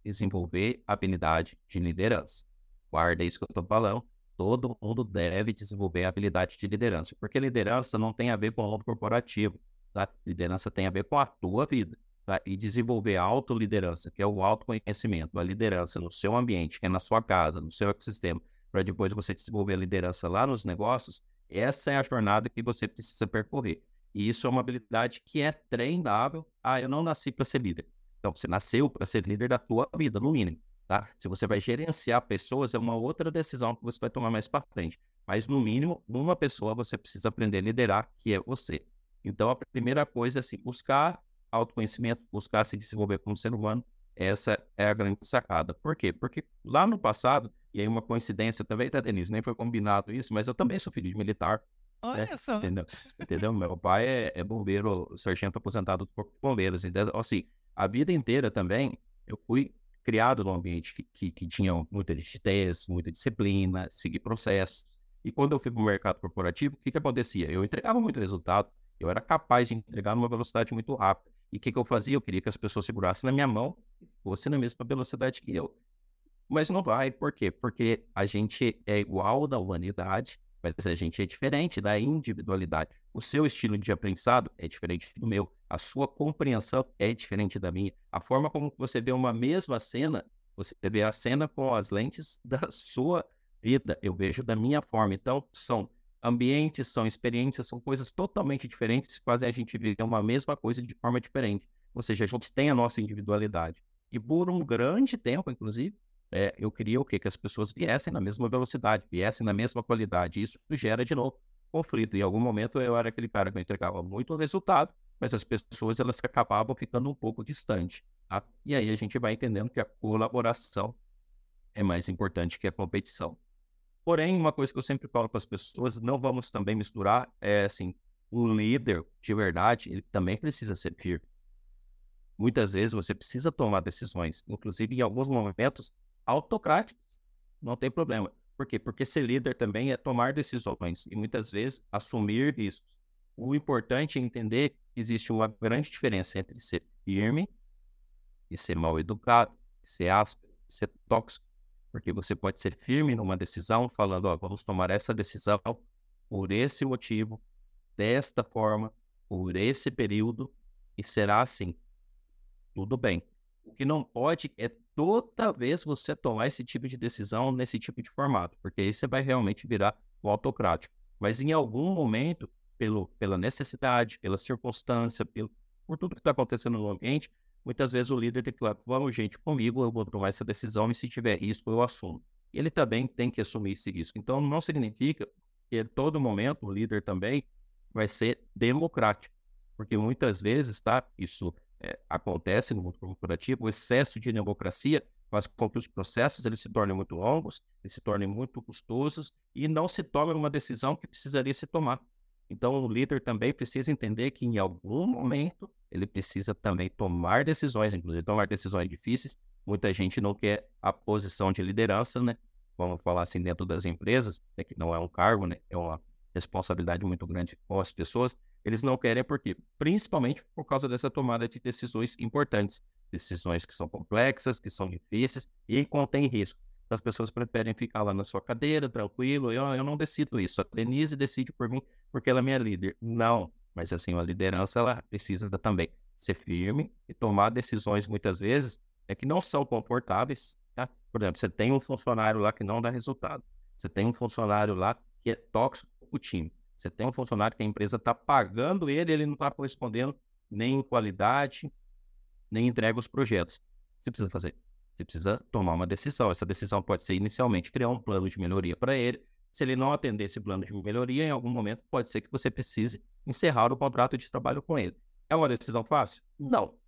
desenvolver a habilidade de liderança. Guarda isso que eu estou falando. Todo mundo deve desenvolver a habilidade de liderança, porque liderança não tem a ver com o mundo corporativo, tá? Liderança tem a ver com a tua vida. Tá? E desenvolver a autoliderança, que é o autoconhecimento, a liderança no seu ambiente, que é na sua casa, no seu ecossistema, para depois você desenvolver a liderança lá nos negócios, essa é a jornada que você precisa percorrer. E isso é uma habilidade que é treinável. Eu não nasci para ser líder. Então, você nasceu para ser líder da tua vida, no mínimo. Tá? Se você vai gerenciar pessoas, é uma outra decisão que você vai tomar mais para frente. Mas, no mínimo, numa pessoa você precisa aprender a liderar, que é você. Então, a primeira coisa é assim, buscar autoconhecimento, buscar se desenvolver como ser humano, essa é a grande sacada. Por quê? Porque lá no passado, e aí uma coincidência também, tá, Denise? Nem foi combinado isso, mas eu também sou filho de militar. Olha, né? Só. Entendeu? Meu pai é bombeiro, sargento aposentado do Corpo de Bombeiros. Então, assim, a vida inteira também, eu fui criado num ambiente que tinha muita rigidez, muita disciplina, seguir processos. E quando eu fui para o mercado corporativo, o que acontecia? Eu entregava muito resultado, eu era capaz de entregar numa velocidade muito rápida. E o que eu fazia? Eu queria que as pessoas segurassem na minha mão e fossem na mesma velocidade que eu. Mas não vai, por quê? Porque a gente é igual da humanidade, mas a gente é diferente da individualidade. O seu estilo de aprendizado é diferente do meu. A sua compreensão é diferente da minha. A forma como você vê uma mesma cena, você vê a cena com as lentes da sua vida. Eu vejo da minha forma. Então, são ambientes, são experiências, são coisas totalmente diferentes que fazem a gente viver uma mesma coisa de forma diferente. Ou seja, a gente tem a nossa individualidade. E E por um grande tempo, inclusive, eu queria o quê? Que as pessoas viessem na mesma velocidade, viessem na mesma qualidade. Isso gera, de novo, conflito. Em algum momento, eu era aquele cara que eu entregava muito resultado, mas as pessoas, elas acabavam ficando um pouco distante. Tá? E aí a gente vai entendendo que a colaboração é mais importante que a competição. Porém, uma coisa que eu sempre falo para as pessoas, não vamos também misturar, um líder de verdade, ele também precisa ser firme. Muitas vezes você precisa tomar decisões, inclusive em alguns momentos autocráticos, não tem problema. Por quê? Porque ser líder também é tomar decisões e muitas vezes assumir riscos. O importante é entender que existe uma grande diferença entre ser firme e ser mal educado, ser áspero, ser tóxico. Porque você pode ser firme numa decisão, falando, vamos tomar essa decisão por esse motivo, desta forma, por esse período, e será assim. Tudo bem. O que não pode é toda vez você tomar esse tipo de decisão nesse tipo de formato, porque aí você vai realmente virar o autocrático. Mas em algum momento, pela necessidade, pela circunstância, por tudo que está acontecendo no ambiente, muitas vezes o líder tem que falar, vamos, gente, comigo, eu vou tomar essa decisão e se tiver risco, eu assumo. Ele também tem que assumir esse risco. Então, não significa que a todo momento o líder também vai ser democrático, porque muitas vezes, isso acontece no mundo corporativo, o excesso de democracia faz com que os processos eles se tornem muito longos, eles se tornem muito custosos e não se tome uma decisão que precisaria se tomar. Então, o líder também precisa entender que em algum momento ele precisa também tomar decisões, inclusive tomar decisões difíceis. Muita gente não quer a posição de liderança, né? Vamos falar assim dentro das empresas, que não é um cargo, né? É uma responsabilidade muito grande com as pessoas. Eles não querem porque, principalmente por causa dessa tomada de decisões importantes, decisões que são complexas, que são difíceis e contém risco. As pessoas preferem ficar lá na sua cadeira, tranquilo, eu não decido isso, a Denise decide por mim porque ela é minha líder. Não, mas assim, a liderança ela precisa também ser firme e tomar decisões muitas vezes que não são confortáveis, tá? Por exemplo, você tem um funcionário lá que não dá resultado, você tem um funcionário lá que é tóxico para o time, você tem um funcionário que a empresa está pagando ele não está correspondendo nem em qualidade, nem entrega os projetos. Você precisa fazer. Você precisa tomar uma decisão. Essa decisão pode ser inicialmente criar um plano de melhoria para ele. Se ele não atender esse plano de melhoria, em algum momento pode ser que você precise encerrar o contrato de trabalho com ele. É uma decisão fácil? Não.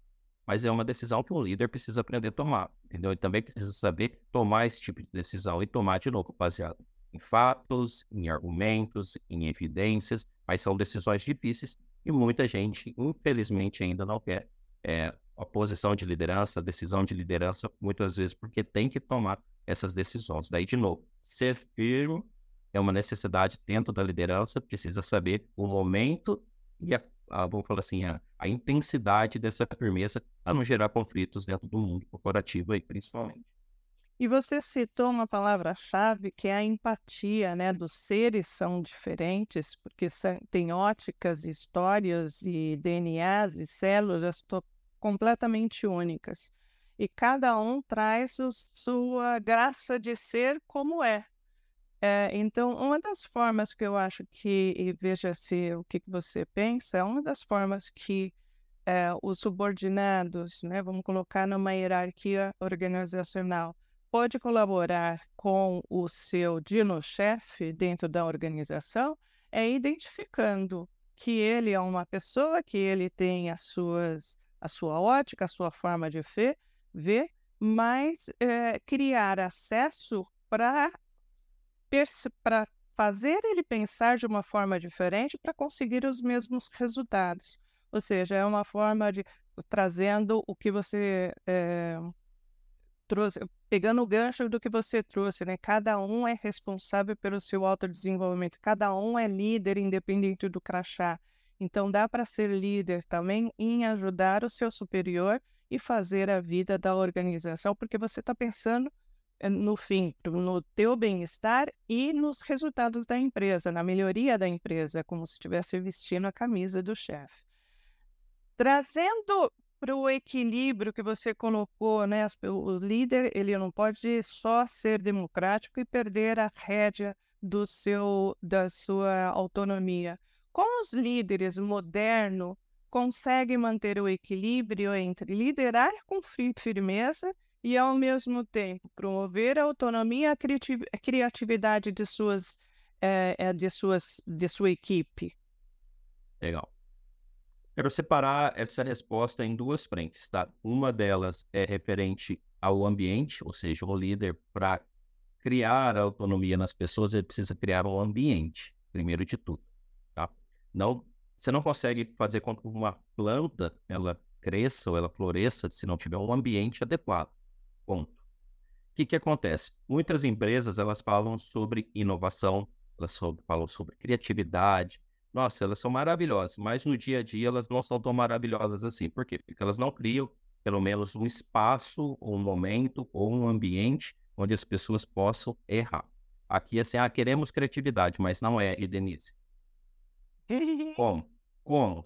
Mas é uma decisão que o líder precisa aprender a tomar, entendeu? E também precisa saber tomar esse tipo de decisão e tomar de novo, baseado em fatos, em argumentos, em evidências, mas são decisões difíceis e muita gente, infelizmente, ainda não quer a posição de liderança, a decisão de liderança, muitas vezes porque tem que tomar essas decisões. Daí, de novo, ser firme é uma necessidade dentro da liderança, precisa saber o momento e a intensidade dessa firmeza para não gerar conflitos dentro do mundo corporativo aí, principalmente. E você citou uma palavra-chave que é a empatia, né? Dos seres são diferentes, porque tem óticas, histórias e DNAs e células completamente únicas. E cada um traz sua graça de ser como é. Então, uma das formas que eu acho que, e veja se o que você pensa, uma das formas que os subordinados, né, vamos colocar numa hierarquia organizacional, pode colaborar com o seu dinochefe dentro da organização é identificando que ele é uma pessoa, que ele tem a sua ótica, a sua forma de ver, mas criar acesso para fazer ele pensar de uma forma diferente para conseguir os mesmos resultados. Ou seja, é uma forma de trazendo o que você trouxe, pegando o gancho do que você trouxe, né? Cada um é responsável pelo seu autodesenvolvimento, cada um é líder independente do crachá. Então, dá para ser líder também em ajudar o seu superior e fazer a vida da organização, porque você está pensando no fim, no teu bem-estar e nos resultados da empresa, na melhoria da empresa, como se estivesse vestindo a camisa do chefe. Trazendo para o equilíbrio que você colocou, né? O líder ele não pode só ser democrático e perder a rédea da sua autonomia. Como os líderes modernos consegue manter o equilíbrio entre liderar com firmeza e, ao mesmo tempo, promover a autonomia e a criatividade de sua equipe. Legal. Quero separar essa resposta em duas frentes, tá? Uma delas é referente ao ambiente, ou seja, o líder, para criar a autonomia nas pessoas, ele precisa criar um ambiente, primeiro de tudo, tá? Você não consegue fazer com que uma planta ela cresça ou ela floresça se não tiver um ambiente adequado, ponto. O que acontece? Muitas empresas, elas falam sobre inovação, elas falam sobre criatividade. Nossa, elas são maravilhosas, mas no dia a dia elas não são tão maravilhosas assim. Por quê? Porque elas não criam, pelo menos, um espaço, ou um momento, ou um ambiente onde as pessoas possam errar. Aqui, assim, queremos criatividade, mas não é, Denise. Como?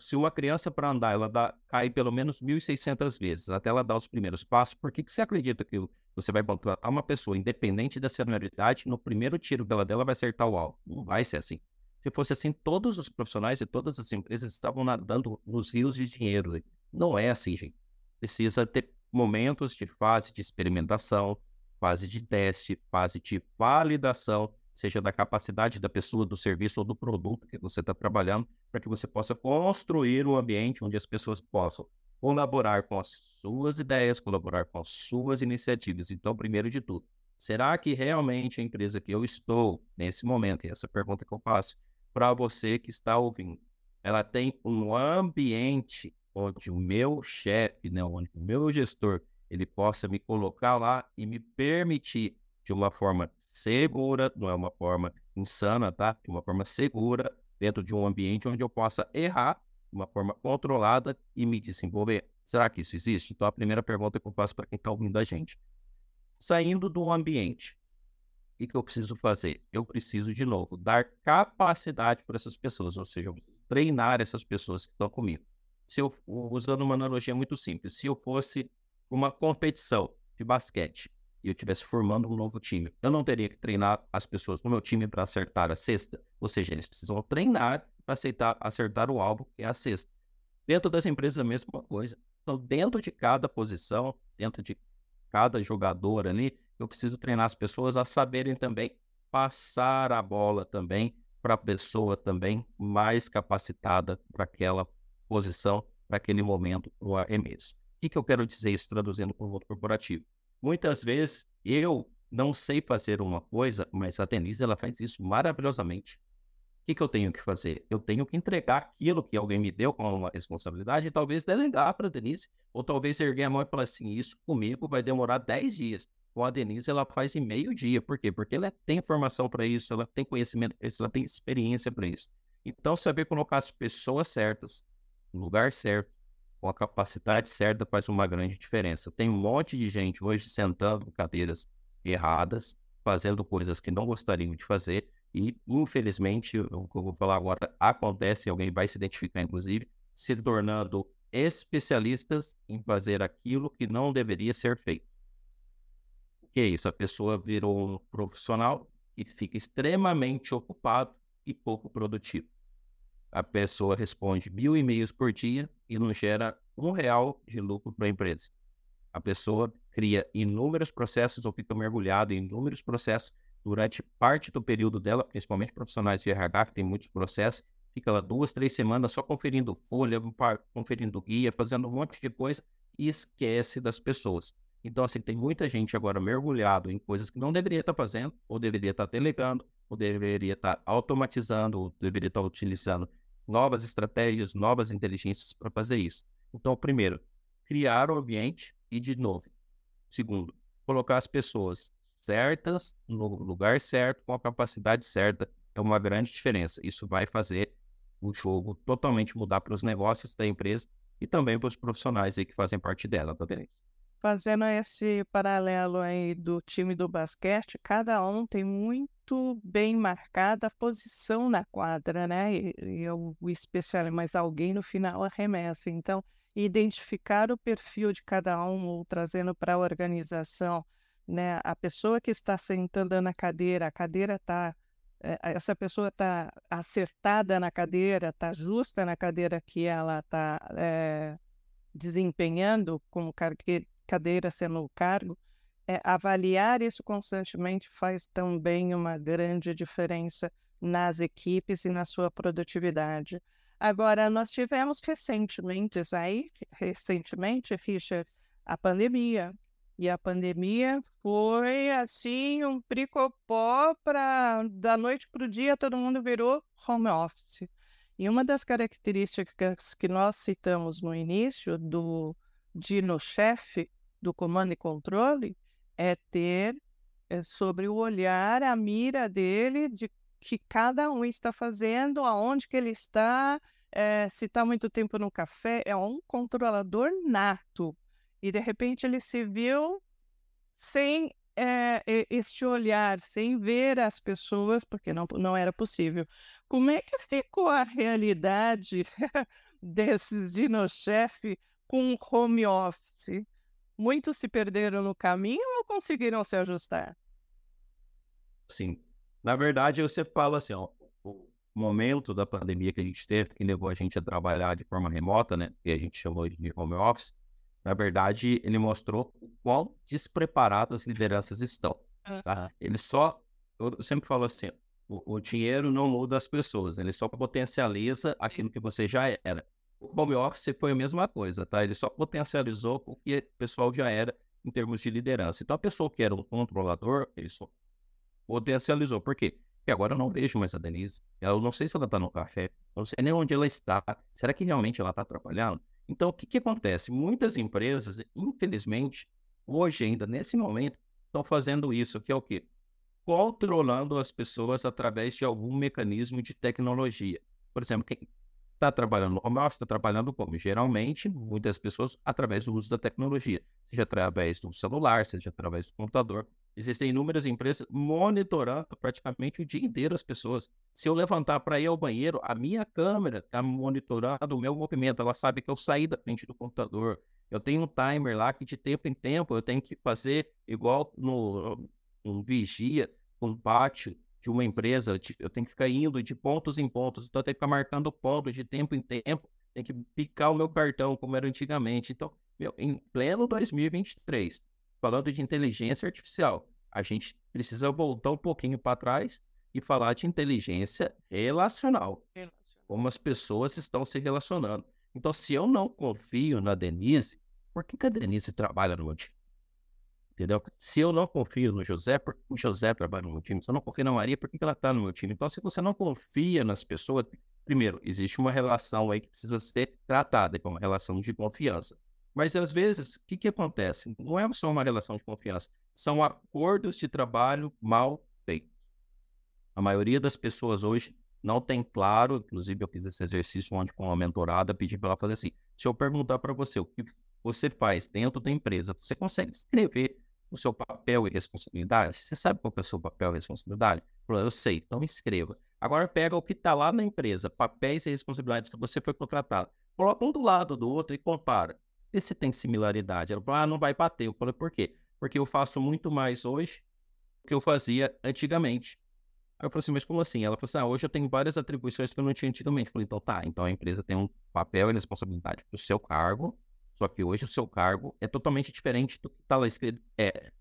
Se uma criança, para andar, ela cai pelo menos 1.600 vezes até ela dar os primeiros passos, por que você acredita que você vai contratar uma pessoa, independente da senioridade, no primeiro tiro dela vai acertar o alvo? Não vai ser assim. Se fosse assim, todos os profissionais e todas as empresas estavam nadando nos rios de dinheiro. Não é assim, gente. Precisa ter momentos de fase de experimentação, fase de teste, fase de validação, seja da capacidade da pessoa, do serviço ou do produto que você está trabalhando, para que você possa construir um ambiente onde as pessoas possam colaborar com as suas ideias, colaborar com as suas iniciativas. Então, primeiro de tudo, será que realmente a empresa que eu estou nesse momento, e essa pergunta que eu faço para você que está ouvindo, ela tem um ambiente onde o meu chefe, né, onde o meu gestor, ele possa me colocar lá e me permitir, de uma forma segura, não é uma forma insana, tá? De uma forma segura, dentro de um ambiente onde eu possa errar, de uma forma controlada e me desenvolver. Será que isso existe? Então, a primeira pergunta que eu faço para quem está ouvindo a gente. Saindo do ambiente, o que eu preciso fazer? Eu preciso, de novo, dar capacidade para essas pessoas, ou seja, treinar essas pessoas que estão comigo. Se eu, usando uma analogia muito simples, se eu fosse uma competição de basquete e eu estivesse formando um novo time, eu não teria que treinar as pessoas do meu time para acertar a cesta? Ou seja, eles precisam treinar para acertar o alvo, que é a cesta. Dentro das empresas, a mesma coisa. Então, dentro de cada posição, dentro de cada jogador ali, eu preciso treinar as pessoas a saberem também passar a bola também para a pessoa também mais capacitada para aquela posição, para aquele momento, o AMS. O que eu quero dizer isso traduzindo para o mundo corporativo? Muitas vezes eu não sei fazer uma coisa, mas a Denise ela faz isso maravilhosamente. O que eu tenho que fazer? Eu tenho que entregar aquilo que alguém me deu com uma responsabilidade e talvez delegar para a Denise, ou talvez erguer a mão e falar assim, isso comigo vai demorar 10 dias. Com a Denise, ela faz em meio dia. Por quê? Porque ela tem formação para isso, ela tem conhecimento para isso, ela tem experiência para isso. Então, saber colocar as pessoas certas, no lugar certo, com a capacidade certa, faz uma grande diferença. Tem um monte de gente hoje sentando em cadeiras erradas, fazendo coisas que não gostariam de fazer, e, infelizmente, o que eu vou falar agora acontece, alguém vai se identificar, inclusive, se tornando especialistas em fazer aquilo que não deveria ser feito. O que é isso? A pessoa virou um profissional e fica extremamente ocupado e pouco produtivo. A pessoa responde 1.000 e-mails por dia e não gera R$1 de lucro para a empresa. A pessoa cria inúmeros processos ou fica mergulhado em inúmeros processos durante parte do período dela, principalmente profissionais de RH, que tem muitos processos, fica lá 2-3 semanas só conferindo folha, conferindo guia, fazendo um monte de coisa e esquece das pessoas. Então, assim, tem muita gente agora mergulhado em coisas que não deveria estar fazendo, ou deveria estar delegando, ou deveria estar automatizando, ou deveria estar utilizando novas estratégias, novas inteligências para fazer isso. Então, primeiro, criar o ambiente e, de novo, segundo, colocar as pessoas certas, no lugar certo, com a capacidade certa, é uma grande diferença. Isso vai fazer o jogo totalmente mudar para os negócios da empresa e também para os profissionais aí que fazem parte dela, tá bem? Fazendo esse paralelo aí do time do basquete, cada um tem muito bem marcada a posição na quadra, né? E o especial, mas alguém no final arremessa. Então, identificar o perfil de cada um ou trazendo para a organização, né? A pessoa que está sentando na cadeira, a cadeira está essa pessoa está acertada na cadeira, está justa na cadeira que ela está desempenhando como cadeira sendo o cargo, avaliar isso constantemente faz também uma grande diferença nas equipes e na sua produtividade. Agora, nós tivemos recentemente, Richard, a pandemia. E a pandemia foi, assim, um pricopó da noite para o dia, todo mundo virou home office. E uma das características que nós citamos no início do DinoChef, do comando e controle, é ter sobre o olhar, a mira dele, de que cada um está fazendo, aonde que ele está, se está muito tempo no café, é um controlador nato. E, de repente, ele se viu sem este olhar, sem ver as pessoas, porque não era possível. Como é que ficou a realidade desses DinoChef com home office? Muitos se perderam no caminho ou conseguiram se ajustar? Sim. Na verdade, eu sempre falo assim, ó, o momento da pandemia que a gente teve, que levou a gente a trabalhar de forma remota, né, que a gente chamou de home office, na verdade, ele mostrou o quão despreparadas as lideranças estão. Tá? Eu sempre falo assim, o dinheiro não muda as pessoas, ele só potencializa aquilo que você já era. O home office foi a mesma coisa, tá? Ele só potencializou o que o pessoal já era em termos de liderança. Então, a pessoa que era um controlador, ele só potencializou. Por quê? Porque agora eu não vejo mais a Denise, eu não sei se ela está no café, eu não sei nem onde ela está. Será que realmente ela está atrapalhando? Então, o que acontece? Muitas empresas, infelizmente, hoje ainda, nesse momento, estão fazendo isso, que é o quê? Controlando as pessoas através de algum mecanismo de tecnologia. Por exemplo, quem está trabalhando no home office, está trabalhando como? Geralmente, muitas pessoas, através do uso da tecnologia, seja através do celular, seja através do computador. Existem inúmeras empresas monitorando praticamente o dia inteiro as pessoas. Se eu levantar para ir ao banheiro, a minha câmera está monitorando o meu movimento. Ela sabe que eu saí da frente do computador. Eu tenho um timer lá que de tempo em tempo eu tenho que fazer igual no vigia, no pátio de uma empresa. Eu tenho que ficar indo de pontos em pontos. Então eu tenho que ficar marcando pontos de tempo em tempo. Tenho que picar o meu cartão como era antigamente. Então, em pleno 2023... falando de inteligência artificial, a gente precisa voltar um pouquinho para trás e falar de inteligência relacional. Como as pessoas estão se relacionando. Então, se eu não confio na Denise, por que a Denise trabalha no meu time? Entendeu? Se eu não confio no José, por que o José trabalha no meu time? Se eu não confio na Maria, por que ela está no meu time? Então, se você não confia nas pessoas, primeiro, existe uma relação aí que precisa ser tratada, que é uma relação de confiança. Mas, às vezes, o que acontece? Não é só uma relação de confiança, são acordos de trabalho mal feitos. A maioria das pessoas hoje não tem claro, inclusive eu fiz esse exercício onde com uma mentorada, pedi para ela fazer assim, se eu perguntar para você o que você faz dentro da empresa, você consegue escrever o seu papel e responsabilidade? Você sabe qual é o seu papel e responsabilidade? Eu sei, então escreva. Agora pega o que está lá na empresa, papéis e responsabilidades que você foi contratado, coloca um do lado do outro e compara. Vê se tem similaridade. Ela falou, não vai bater. Eu falei, por quê? Porque eu faço muito mais hoje do que eu fazia antigamente. Aí eu falei assim, mas como assim? Ela falou assim, hoje eu tenho várias atribuições que eu não tinha antigamente. Eu falei, então a empresa tem um papel e responsabilidade do seu cargo, só que hoje o seu cargo é totalmente diferente do que está lá escrito.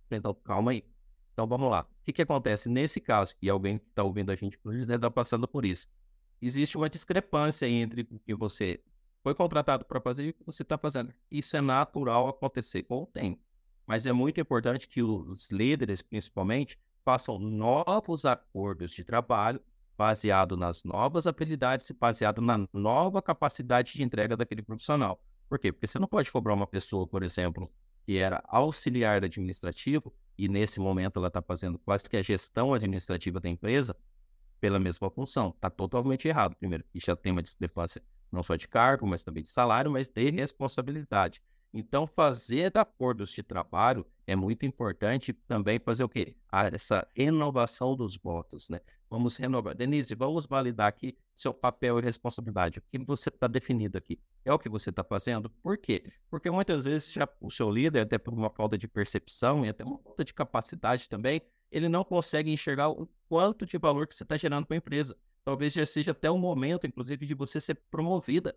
Então calma aí. Então vamos lá. O que acontece nesse caso? E alguém que está ouvindo a gente, deve estar passando por isso. Existe uma discrepância entre o que você foi contratado para fazer o que você está fazendo. Isso é natural acontecer com o tempo. Mas é muito importante que os líderes, principalmente, façam novos acordos de trabalho baseado nas novas habilidades e baseado na nova capacidade de entrega daquele profissional. Por quê? Porque você não pode cobrar uma pessoa, por exemplo, que era auxiliar administrativo e nesse momento ela está fazendo quase que a gestão administrativa da empresa pela mesma função. Está totalmente errado, primeiro. E já tem uma discrepância não só de cargo, mas também de salário, mas de responsabilidade. Então, fazer acordos de trabalho é muito importante também fazer o quê? Essa renovação dos votos, né? Vamos renovar. Denise, vamos validar aqui seu papel e responsabilidade. O que você está definido aqui? É o que você está fazendo? Por quê? Porque muitas vezes o seu líder, até por uma falta de percepção e até uma falta de capacidade também, ele não consegue enxergar o quanto de valor que você está gerando para a empresa. Talvez já seja até o momento, inclusive, de você ser promovida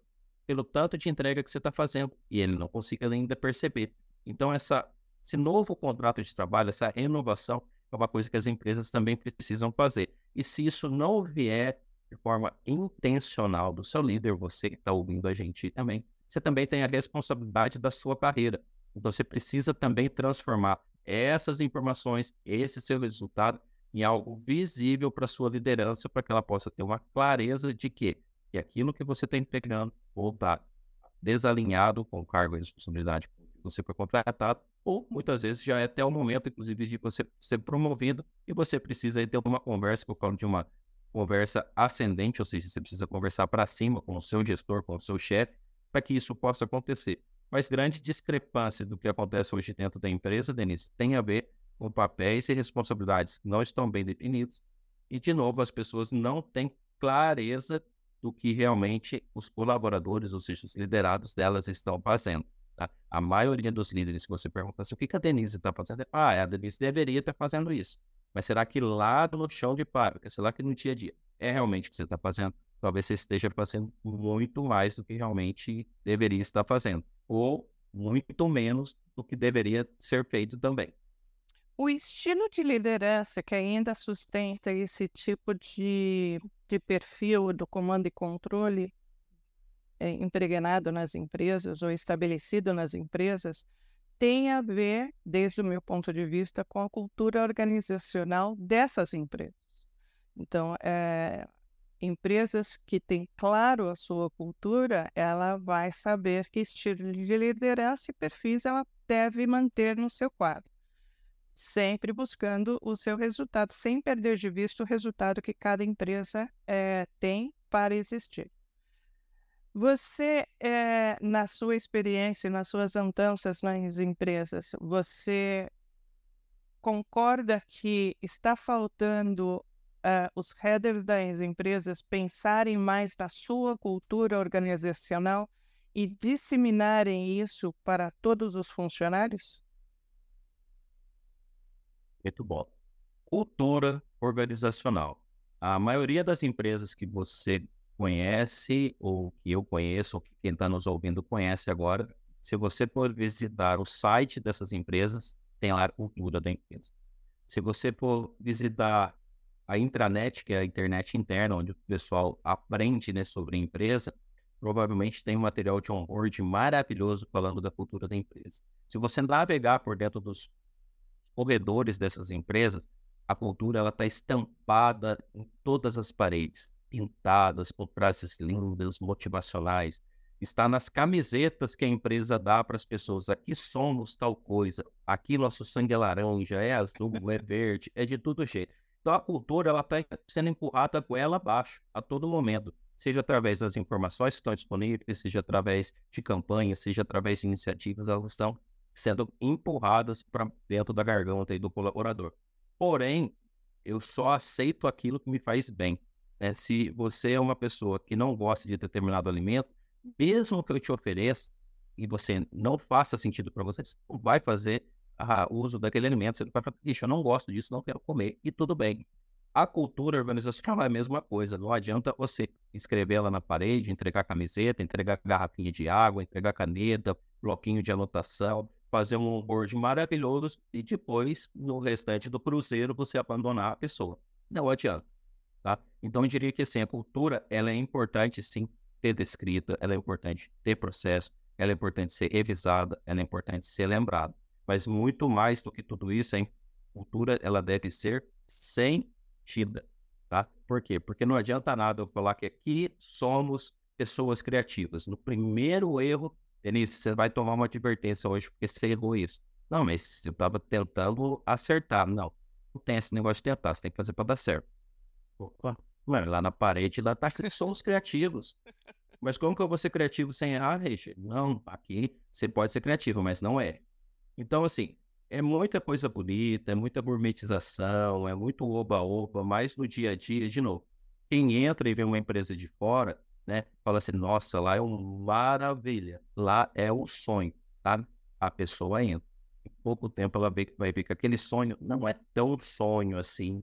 pelo tanto de entrega que você está fazendo e ele não consiga ainda perceber. Então, esse novo contrato de trabalho, essa renovação, é uma coisa que as empresas também precisam fazer. E se isso não vier de forma intencional do seu líder, você que está ouvindo a gente também, você também tem a responsabilidade da sua carreira. Então, você precisa também transformar essas informações, esse seu resultado, em algo visível para a sua liderança, para que ela possa ter uma clareza de que aquilo que você está entregando ou está desalinhado com o cargo e responsabilidade que você foi contratado, ou muitas vezes já é até o momento, inclusive, de você ser promovido e você precisa aí ter uma conversa, que eu falo de uma conversa ascendente, ou seja, você precisa conversar para cima com o seu gestor, com o seu chefe, para que isso possa acontecer. Mas grande discrepância do que acontece hoje dentro da empresa, Denise, tem a ver com papéis e responsabilidades que não estão bem definidos. E, de novo, as pessoas não têm clareza do que realmente os colaboradores, ou seja, os liderados delas estão fazendo. Tá? A maioria dos líderes, se você pergunta assim, o que a Denise está fazendo? A Denise deveria estar fazendo isso. Mas será que lá no chão de fábrica, será que no dia a dia, é realmente o que você está fazendo? Talvez você esteja fazendo muito mais do que realmente deveria estar fazendo. Ou muito menos do que deveria ser feito também. O estilo de liderança que ainda sustenta esse tipo de perfil do comando e controle impregnado nas empresas ou estabelecido nas empresas tem a ver, desde o meu ponto de vista, com a cultura organizacional dessas empresas. Então, empresas que têm claro a sua cultura, ela vai saber que estilo de liderança e perfis ela deve manter no seu quadro, sempre buscando o seu resultado, sem perder de vista o resultado que cada empresa tem para existir. Você, na sua experiência, nas suas andanças nas empresas, você concorda que está faltando os headers das empresas pensarem mais na sua cultura organizacional e disseminarem isso para todos os funcionários? Muito bom. Cultura organizacional. A maioria das empresas que você conhece, ou que eu conheço, ou que quem está nos ouvindo conhece agora, se você for visitar o site dessas empresas, tem lá a cultura da empresa. Se você for visitar a intranet, que é a internet interna, onde o pessoal aprende, né, sobre a empresa, provavelmente tem um material de onboard maravilhoso falando da cultura da empresa. Se você navegar por dentro dos corredores dessas empresas, a cultura ela está estampada em todas as paredes, pintadas por frases lindas, motivacionais. Está nas camisetas que a empresa dá para as pessoas. Aqui somos tal coisa, aqui nosso sangue é laranja, é azul, é verde, é de todo jeito. Então, a cultura está sendo empurrada com ela abaixo a todo momento, seja através das informações que estão disponíveis, seja através de campanhas, seja através de iniciativas, elas estão sendo empurradas para dentro da garganta aí do colaborador. Porém, eu só aceito aquilo que me faz bem. Né? Se você é uma pessoa que não gosta de determinado alimento, mesmo que eu te ofereça e você não faça sentido para você, você não vai fazer uso daquele alimento, você vai falar, eu não gosto disso, não quero comer, e tudo bem. A cultura organizacional é a mesma coisa, não adianta você escrever ela na parede, entregar camiseta, entregar garrafinha de água, entregar caneta, bloquinho de anotação, fazer um onboard maravilhoso e depois, no restante do cruzeiro, você abandonar a pessoa. Não adianta, tá? Então, eu diria que assim, a cultura ela é importante sim ter descrita, ela é importante ter processo, ela é importante ser revisada, ela é importante ser lembrada. Mas muito mais do que tudo isso, a cultura ela deve ser sentida, tá? Por quê? Porque não adianta nada eu falar que aqui somos pessoas criativas. No primeiro erro, Denise, você vai tomar uma advertência hoje porque você errou isso. Não, mas eu estava tentando acertar. Não tem esse negócio de tentar, você tem que fazer para dar certo. Opa, lá na parede, lá tá que somos criativos. Mas como que eu vou ser criativo sem errar, Richard? Não, aqui você pode ser criativo, mas não é. Então, assim, é muita coisa bonita, é muita gourmetização, é muito oba-oba, mas no dia a dia, de novo, quem entra e vê uma empresa de fora, né, fala assim, nossa, lá é uma maravilha, lá é o sonho, tá? A pessoa entra. Em pouco tempo ela vai ver que aquele sonho não é tão sonho assim,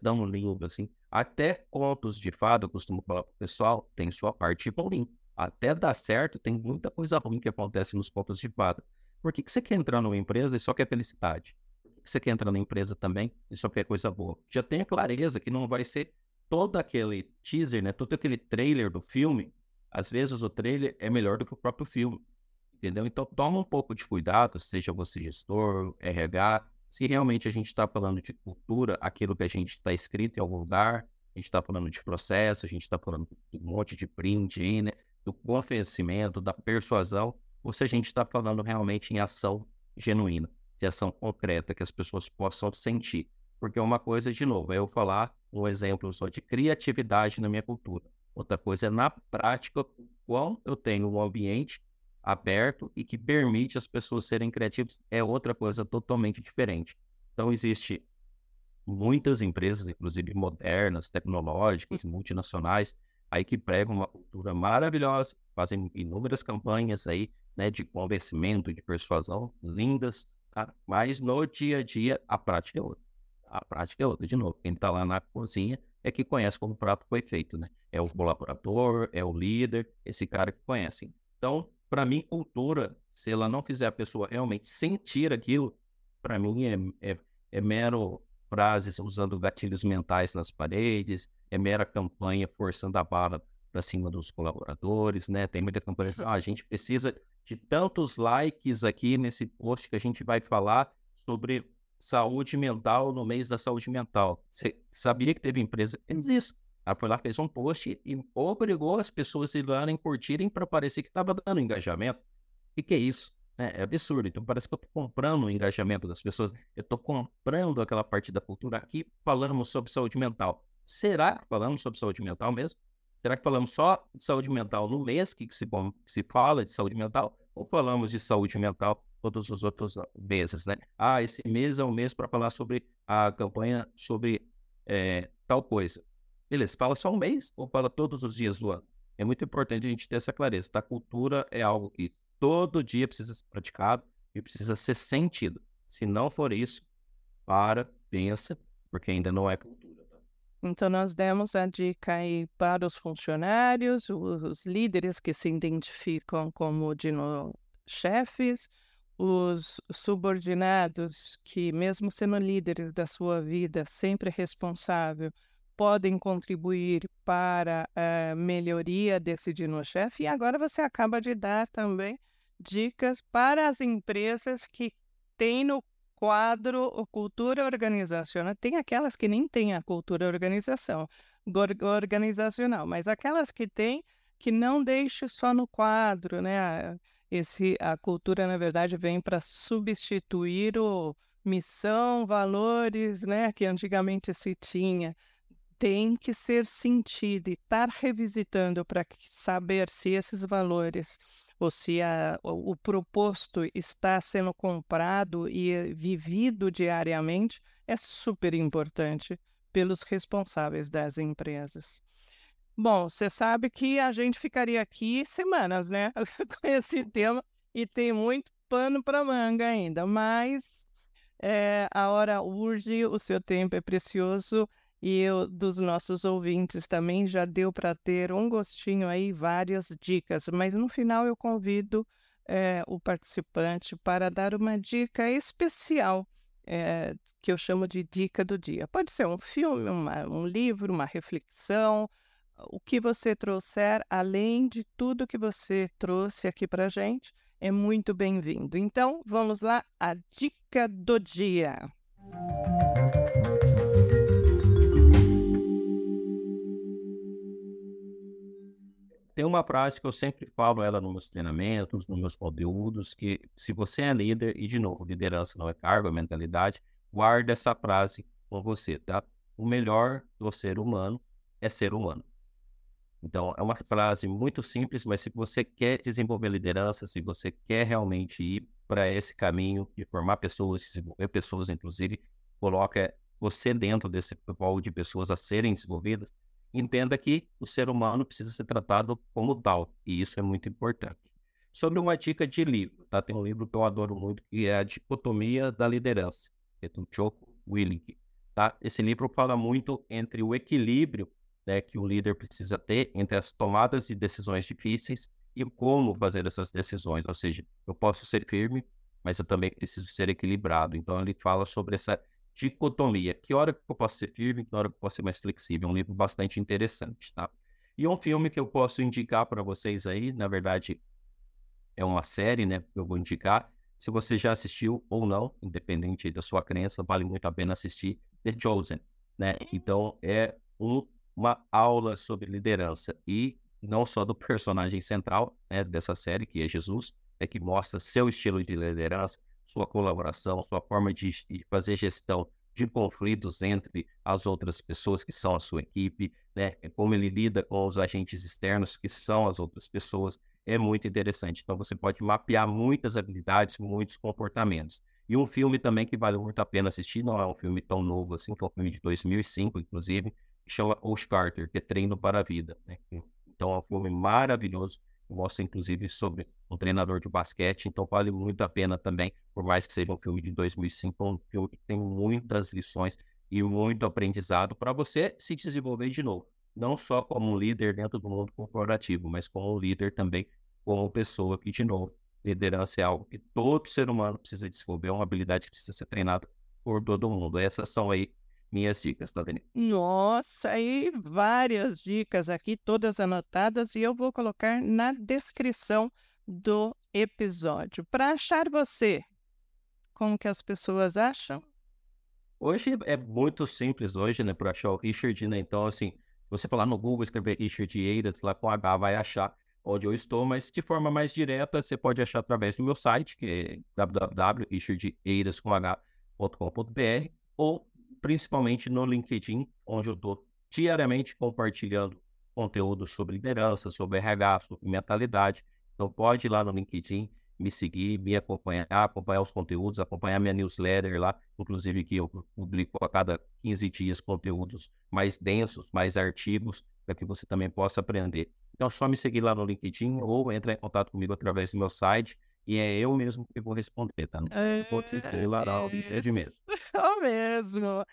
dá um livro, assim. Até contos de fada, eu costumo falar pro pessoal, tem sua parte ruim. Até dar certo, tem muita coisa ruim que acontece nos contos de fada. Por que você quer entrar numa empresa e só quer felicidade? Por que você quer entrar na empresa também e só quer coisa boa? Já tenha clareza que não vai ser todo aquele teaser, né? Todo aquele trailer do filme. Às vezes o trailer é melhor do que o próprio filme, entendeu? Então toma um pouco de cuidado, seja você gestor, RH, se realmente a gente está falando de cultura, aquilo que a gente está escrito em algum lugar, a gente está falando de processo, a gente está falando de um monte de print aí, né? Do convencimento, da persuasão, ou se a gente está falando realmente em ação genuína, de ação concreta, que as pessoas possam sentir. Porque uma coisa, de novo, é eu falar um exemplo só de criatividade na minha cultura. Outra coisa é na prática, qual eu tenho um ambiente aberto e que permite as pessoas serem criativas, é outra coisa totalmente diferente. Então, existe muitas empresas, inclusive modernas, tecnológicas, multinacionais, aí que pregam uma cultura maravilhosa, fazem inúmeras campanhas aí, né, de convencimento, de persuasão, lindas, tá? Mas no dia a dia a prática é outra. A prática é outra, de novo, quem está lá na cozinha é que conhece como o prato foi feito, né? É o colaborador, é o líder, esse cara que conhece. Então, para mim, cultura, se ela não fizer a pessoa realmente sentir aquilo, para mim é mero frases usando gatilhos mentais nas paredes, é mera campanha forçando a barra para cima dos colaboradores, né? Tem muita campanha assim, a gente precisa de tantos likes aqui nesse post que a gente vai falar sobre saúde mental no mês da saúde mental. Você sabia que teve empresa que fez isso? Ela foi lá, fez um post e obrigou as pessoas a irem curtirem para parecer que estava dando engajamento. O que é isso? É absurdo. Então parece que eu estou comprando o engajamento das pessoas. Eu estou comprando aquela parte da cultura aqui, falando sobre saúde mental. Será que falamos sobre saúde mental mesmo? Será que falamos só de saúde mental no mês que se fala de saúde mental? Ou falamos de saúde mental todos os outros meses, né? Ah, esse mês é um mês para falar sobre a campanha sobre tal coisa. Beleza, fala só um mês ou fala todos os dias do ano? É muito importante a gente ter essa clareza, tá? Cultura é algo que todo dia precisa ser praticado e precisa ser sentido. Se não for isso, pensa, porque ainda não é cultura. Tá? Então, nós demos a dica aí para os funcionários, os líderes que se identificam como DinoChefes, os subordinados que, mesmo sendo líderes da sua vida, sempre responsável, podem contribuir para a melhoria desse DinoChef. E agora você acaba de dar também dicas para as empresas que têm no quadro cultura organizacional. Tem aquelas que nem têm a cultura organizacional, mas aquelas que têm, que não deixe só no quadro, né? A cultura, na verdade, vem para substituir o missão, valores, né, que antigamente se tinha. Tem que ser sentido e estar revisitando para saber se esses valores ou se o proposto está sendo comprado e vivido diariamente é super importante pelos responsáveis das empresas. Bom, você sabe que a gente ficaria aqui semanas, né, com esse tema, e tem muito pano para manga ainda, mas a hora urge, o seu tempo é precioso, e eu, dos nossos ouvintes também, já deu para ter um gostinho aí, várias dicas, mas no final eu convido o participante para dar uma dica especial, que eu chamo de dica do dia. Pode ser um filme, um livro, uma reflexão, o que você trouxer, além de tudo que você trouxe aqui para a gente, é muito bem-vindo. Então, vamos lá, a dica do dia. Tem uma frase que eu sempre falo ela nos meus treinamentos, nos meus conteúdos, que se você é líder, e de novo, liderança não é cargo, é mentalidade, guarda essa frase com você, tá? O melhor do ser humano é ser humano. Então, é uma frase muito simples, mas se você quer desenvolver liderança, se você quer realmente ir para esse caminho de formar pessoas, desenvolver pessoas, inclusive, coloca você dentro desse rol de pessoas a serem desenvolvidas, entenda que o ser humano precisa ser tratado como tal, e isso é muito importante. Sobre uma dica de livro, tá? Tem um livro que eu adoro muito, que é a Dicotomia da Liderança, que é do Jocko Willink. tá? Esse livro fala muito entre o equilíbrio, né, que o líder precisa ter entre as tomadas de decisões difíceis e como fazer essas decisões. Ou seja, eu posso ser firme, mas eu também preciso ser equilibrado. Então, ele fala sobre essa dicotomia. Que hora que eu posso ser firme, que hora que eu posso ser mais flexível. É um livro bastante interessante, tá? E um filme que eu posso indicar para vocês aí, na verdade, é uma série, né, que eu vou indicar. Se você já assistiu ou não, independente da sua crença, vale muito a pena assistir The Chosen, né? Então, é uma aula sobre liderança. E não só do personagem central, né, dessa série, que é Jesus, é que mostra seu estilo de liderança, sua colaboração, sua forma de fazer gestão de conflitos entre as outras pessoas que são a sua equipe, né? Como ele lida com os agentes externos que são as outras pessoas, é muito interessante. Então você pode mapear muitas habilidades, muitos comportamentos. E um filme também que vale muito a pena assistir, não é um filme tão novo assim, que é um filme de 2005, inclusive, que chama Coach Carter, que é Treino para a Vida, né? Então é um filme maravilhoso, mostra inclusive sobre um treinador de basquete, então vale muito a pena também, por mais que seja um filme de 2005, um filme que tem muitas lições e muito aprendizado para você se desenvolver de novo, não só como um líder dentro do mundo corporativo, mas como um líder também, como pessoa, que de novo, liderança é algo que todo ser humano precisa desenvolver, é uma habilidade que precisa ser treinada por todo mundo. Essas são aí minhas dicas, tá, Denise? Nossa, e várias dicas aqui, todas anotadas, e eu vou colocar na descrição do episódio. Para achar você, como que as pessoas acham? Hoje é muito simples, hoje, né, para achar o Richard, né? Então, assim, você falar no Google, escrever Richard Heiras, lá com H, vai achar onde eu estou, mas de forma mais direta, você pode achar através do meu site, que é www.richardheirascomh.com.br, ou principalmente no LinkedIn, onde eu estou diariamente compartilhando conteúdo sobre liderança, sobre RH, sobre mentalidade. Então pode ir lá no LinkedIn, me seguir, me acompanhar, acompanhar os conteúdos, acompanhar minha newsletter lá, inclusive que eu publico a cada 15 dias conteúdos mais densos, mais artigos, para que você também possa aprender. Então é só me seguir lá no LinkedIn ou entrar em contato comigo através do meu site, e é eu mesmo que vou responder, tá? É mesmo.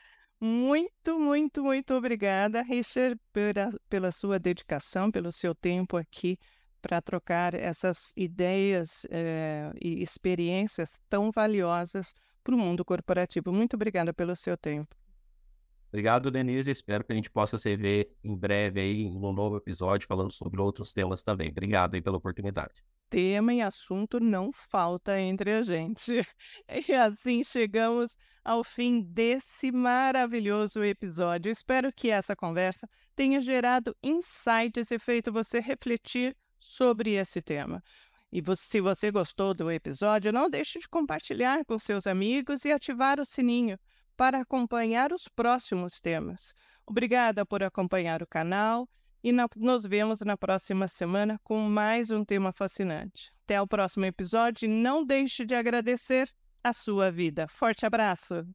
Muito obrigada, Richard, pela sua dedicação, pelo seu tempo aqui para trocar essas ideias e experiências tão valiosas para o mundo corporativo. Muito obrigada pelo seu tempo. Obrigado, Denise. Espero que a gente possa se ver em breve aí, em um novo episódio, falando sobre outros temas também. Obrigado aí pela oportunidade. Tema e assunto não falta entre a gente. E assim chegamos ao fim desse maravilhoso episódio. Espero que essa conversa tenha gerado insights e feito você refletir sobre esse tema. E se você gostou do episódio, não deixe de compartilhar com seus amigos e ativar o sininho para acompanhar os próximos temas. Obrigada por acompanhar o canal. E nos vemos na próxima semana com mais um tema fascinante. Até o próximo episódio e não deixe de agradecer a sua vida. Forte abraço!